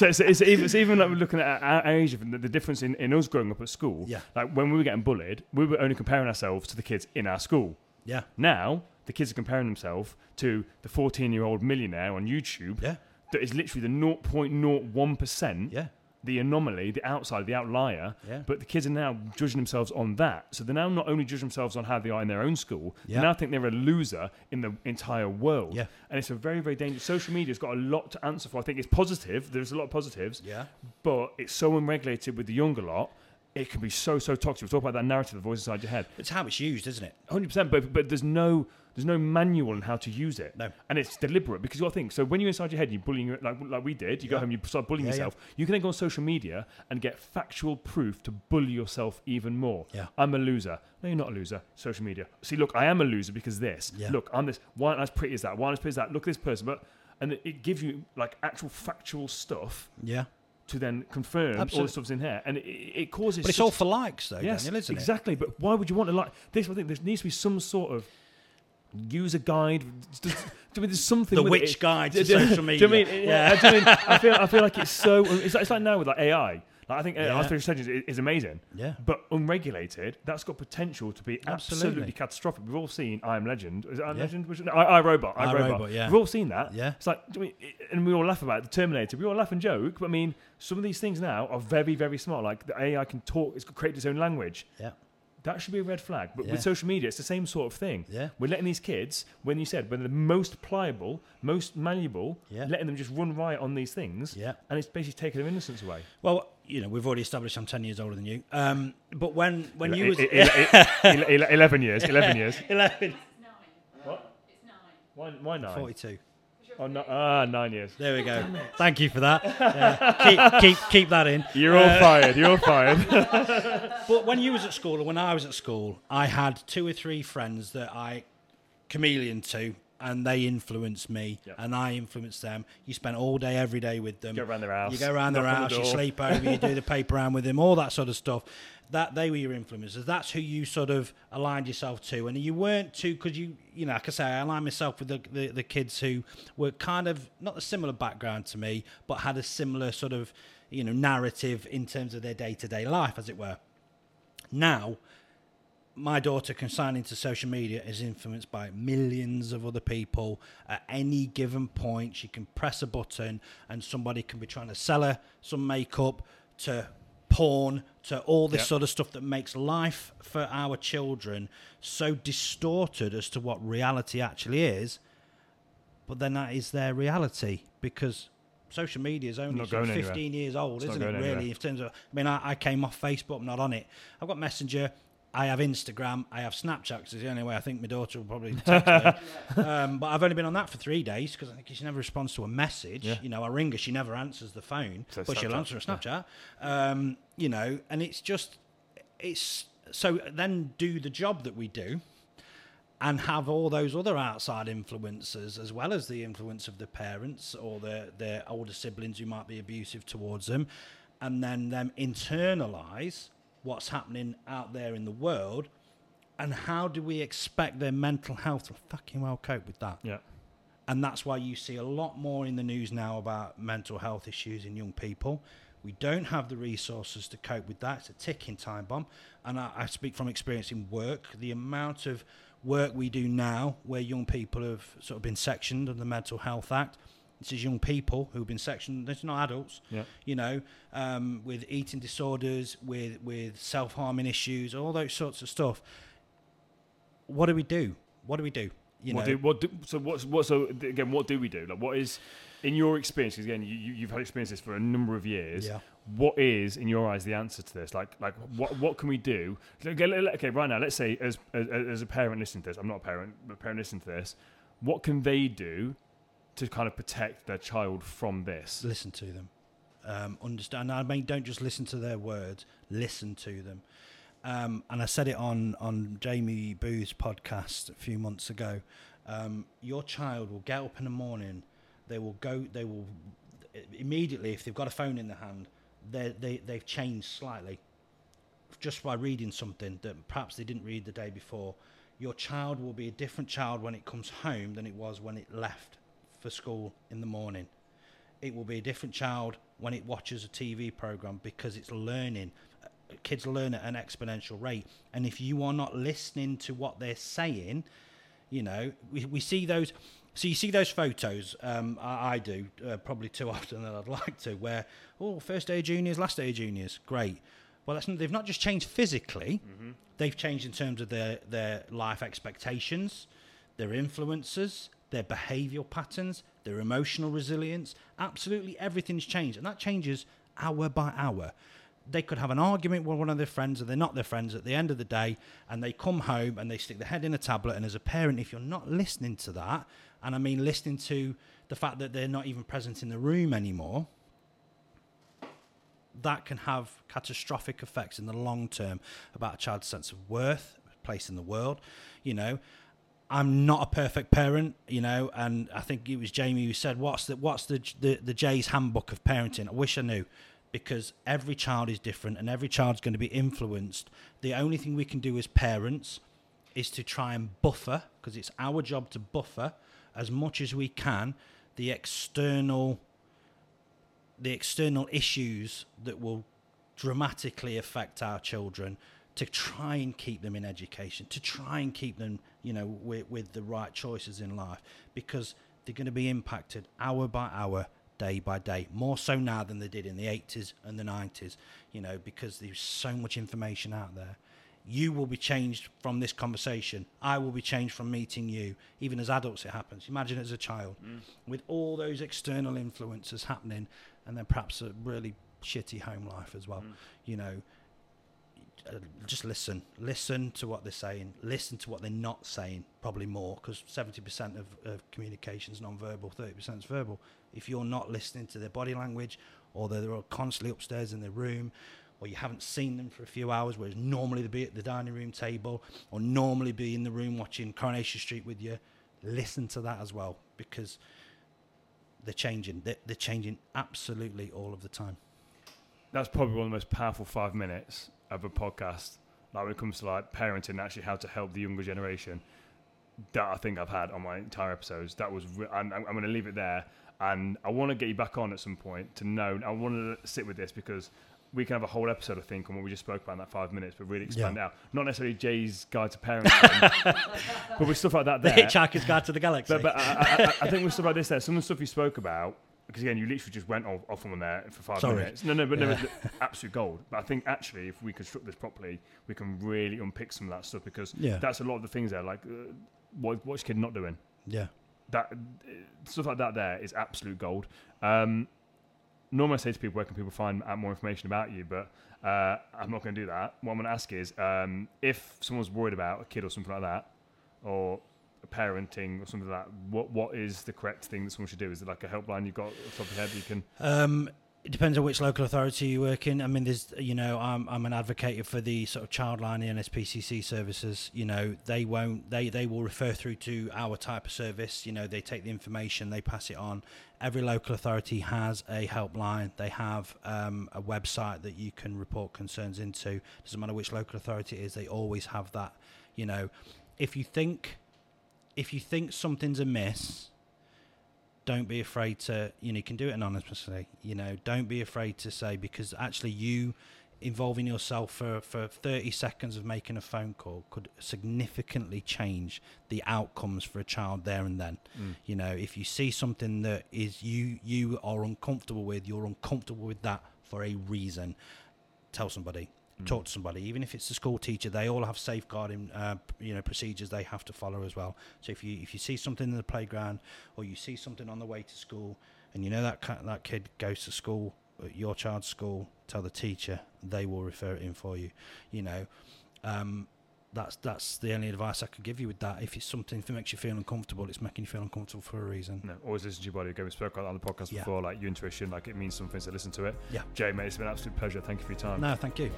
it's, it's, even, it's even like we're looking at our age, the, the difference in, in us growing up at school. Yeah. Like, when we were getting bullied, we were only comparing ourselves to the kids in our school. Yeah. Now, the kids are comparing themselves to the fourteen-year-old millionaire on YouTube. Yeah. That is literally the zero point zero one percent. Yeah. The anomaly, the outside, the outlier, yeah. But the kids are now judging themselves on that. So they're now not only judging themselves on how they are in their own school, yeah. They now think they're a loser in the entire world. Yeah. And it's a very, very dangerous... Social media's got a lot to answer for. I think it's positive. There's a lot of positives. Yeah. But it's so unregulated with the younger lot, it can be so, so toxic. We talk about that narrative, the voice inside your head. It's how it's used, isn't it? one hundred percent. But, but there's no... There's no manual on how to use it. No. And it's deliberate because you've got to think. So when you're inside your head and you're bullying, like, like we did, you yeah. go home, you start bullying yeah, yourself, yeah. you can then go on social media and get factual proof to bully yourself even more. Yeah. I'm a loser. No, you're not a loser. Social media. See, look, I am a loser because this. Yeah. Look, I'm this. Why aren't I as pretty as that? Why aren't I as pretty as that? Look at this person. But And it, it gives you like actual factual stuff. Yeah. To then confirm Absolutely. all the stuff's in here, and it, it causes... But it's all for likes though, yes, Daniel, isn't exactly. it? Exactly. But why would you want to like... This, I think there needs to be some sort of... user guide. There's something. The with witch it. guide to social media. Do you know what I mean? Yeah. I, mean, I feel. I feel like it's so. It's like, it's like now with like A I. Like I think yeah. artificial intelligence is amazing. Yeah. But unregulated, that's got potential to be absolutely, absolutely catastrophic. We've all seen I Am Legend. Is it I Am yeah. Legend? Which, no, I, I Robot. I, I Robot. Robot. Yeah. We've all seen that. Yeah. It's like, I mean, and we all laugh about it, the Terminator. We all laugh and joke. But I mean, some of these things now are very, very smart. Like the A I can talk. It's created its own language. Yeah. That should be a red flag. But yeah. with social media, it's the same sort of thing. Yeah. We're letting these kids, when you said, when they're most pliable, most malleable, yeah. letting them just run riot on these things. Yeah. And it's basically taking their innocence away. Well, you know, we've already established I'm ten years older than you. Um, but when, when ele- you was... Ele- ele- ele- ele- eleven years, eleven years. eleven. What? It's nine. Why, why nine? forty-two. Oh, no, ah, nine years. There we go. Thank you for that. Yeah. keep, keep, keep that in. You're all uh, fired. You're all fired. But when you was at school, or when I was at school, I had two or three friends that I chameleoned to, and they influenced me, yeah. and I influenced them. You spent all day, every day with them. You go around their house. You go around their house. The you sleep over. You do the paper round with them. All that sort of stuff. That they were your influencers. That's who you sort of aligned yourself to, and you weren't too, because you, you know, like I say, I aligned myself with the, the the kids who were kind of not a similar background to me, but had a similar sort of, you know, narrative in terms of their day-to-day life, as it were. Now, my daughter consigned into social media is influenced by millions of other people. At any given point, she can press a button, and somebody can be trying to sell her some makeup to porn, to all this yep. sort of stuff that makes life for our children so distorted as to what reality actually is. But then that is their reality, because social media is only sort of fifteen anywhere. years old, it's isn't it, really, anywhere. in terms of... I mean, I, I came off Facebook, I'm not on it. I've got Messenger, I have Instagram, I have Snapchat, because it's the only way I think my daughter will probably text me. Um, but I've only been on that for three days, because I think she never responds to a message. Yeah. You know, I ring her, she never answers the phone, so but Snapchat. she'll answer a Snapchat. Yeah. Um, you know, and it's just, it's, so then do the job that we do, and have all those other outside influences, as well as the influence of the parents or the, their older siblings who might be abusive towards them, and then them internalise what's happening out there in the world, and how do we expect their mental health to fucking well cope with that? Yeah. And that's why you see a lot more in the news now about mental health issues in young people. We don't have the resources to cope with that. It's a ticking time bomb. And I, I speak from experience in work. The amount of work we do now where young people have sort of been sectioned under the Mental Health Act. This is young people who've been sectioned. It's not adults, yeah. you know, um, with eating disorders, with, with self-harming issues, all those sorts of stuff. What do we do? What do we do? You what know, do, what do, so what's what? So again, what do we do? Like, what is in your experience? Because again, you, you've had experiences for a number of years. Yeah. What is, in your eyes, the answer to this? Like, like what what can we do? Okay, okay right now, let's say as, as as a parent listening to this, I'm not a parent, but a parent listening to this, what can they do to kind of protect their child from this? Listen to them. Um, understand. I mean, don't just listen to their words. Listen to them. Um, and I said it on, on Jamie Booth's podcast a few months ago. Um, your child will get up in the morning. They will go. They will immediately, if they've got a phone in their hand, they they they've changed slightly just by reading something that perhaps they didn't read the day before, your child will be a different child when it comes home than it was when it left for school in the morning. It will be a different child when it watches a T V program, because it's learning. Kids learn at an exponential rate. And if you are not listening to what they're saying, you know, we, we see those. So you see those photos, um, I, I do, uh, probably too often than I'd like to, where, oh, first day of juniors, last day of juniors, great. Well, that's, they've not just changed physically, mm-hmm. they've changed in terms of their, their life expectations, their influences, their behavioural patterns, their emotional resilience. Absolutely everything's changed, and that changes hour by hour. They could have an argument with one of their friends, and they're not their friends at the end of the day, and they come home and they stick their head in a tablet. And as a parent, if you're not listening to that, and I mean listening to the fact that they're not even present in the room anymore, that can have catastrophic effects in the long term about a child's sense of worth, place in the world. You know, I'm not a perfect parent, you know, and I think it was Jamie who said, what's the, what's the, the, the Jay's handbook of parenting? I wish I knew, because every child is different and every child's going to be influenced. The only thing we can do as parents is to try and buffer, because it's our job to buffer as much as we can the external the external issues that will dramatically affect our children, to try and keep them in education, to try and keep them, you know, with, with the right choices in life, because they're going to be impacted hour by hour, day by day, more so now than they did in the eighties and the nineties, you know, because there's so much information out there. You will be changed from this conversation. I will be changed from meeting you. Even as adults, it happens. Imagine as a child, mm. with all those external influences happening, and then perhaps a really shitty home life as well. Mm. You know, uh, just listen. Listen to what they're saying. Listen to what they're not saying, probably more, because seventy percent of, of communication is non-verbal, thirty percent is verbal. If you're not listening to their body language, or they're, they're constantly upstairs in their room, or you haven't seen them for a few hours, whereas normally they'd be at the dining room table, or normally be in the room watching Coronation Street with you, listen to that as well, because they're changing. They're, they're changing absolutely all of the time. That's probably one of the most powerful five minutes of a podcast, like when it comes to like parenting and actually how to help the younger generation, that I think I've had on my entire episodes. That was, re- I'm, I'm going to leave it there, and I want to get you back on at some point to know. I want to sit with this, because we can have a whole episode, I think, on what we just spoke about in that five minutes, but really expand yeah. it out. Not necessarily Jay's Guide to Parenting, but with stuff like that there. The Hitchhiker's Guide to the Galaxy. But, but I, I, I think with stuff like this there, some of the stuff you spoke about, because again, you literally just went off, off on there for five Sorry. minutes. No, no, but yeah. no, absolute gold. But I think actually, if we construct this properly, we can really unpick some of that stuff, because yeah. that's a lot of the things there, like uh, what, what's your kid not doing? Yeah. that Stuff like that there is absolute gold. Um, Normally I say to people, where can people find out more information about you? But uh, I'm not going to do that. What I'm going to ask is, um, if someone's worried about a kid or something like that, or parenting or something like that, what what is the correct thing that someone should do? Is it like a helpline you've got off the top of your head you can... Um, it depends on which local authority you work in. I mean, there's, you know, I'm I'm an advocate for the sort of Childline, the N S P C C services. You know, they won't, they, they will refer through to our type of service. You know, they take the information, they pass it on. Every local authority has a helpline. They have um, a website that you can report concerns into. Doesn't matter which local authority it is, they always have that. You know, if you think, if you think something's amiss, don't be afraid to, you know, you can do it anonymously, you know, don't be afraid to say, because actually you involving yourself for, for thirty seconds of making a phone call could significantly change the outcomes for a child there and then. Mm. You know, if you see something that is you, you are uncomfortable with, you're uncomfortable with that for a reason, tell somebody. Talk to somebody, even if it's the school teacher. They all have safeguarding, uh, you know, procedures they have to follow as well. So if you if you see something in the playground, or you see something on the way to school, and you know that that kid goes to school, your child's school, tell the teacher. They will refer it in for you. You know, um, that's that's the only advice I could give you with that. If it's something that makes you feel uncomfortable, it's making you feel uncomfortable for a reason. No, always listen to your body. Again, we spoke about that on the podcast yeah. before, like your intuition, like it means something. So listen to it. Yeah, Jay, mate, it's been an absolute pleasure. Thank you for your time. No, thank you.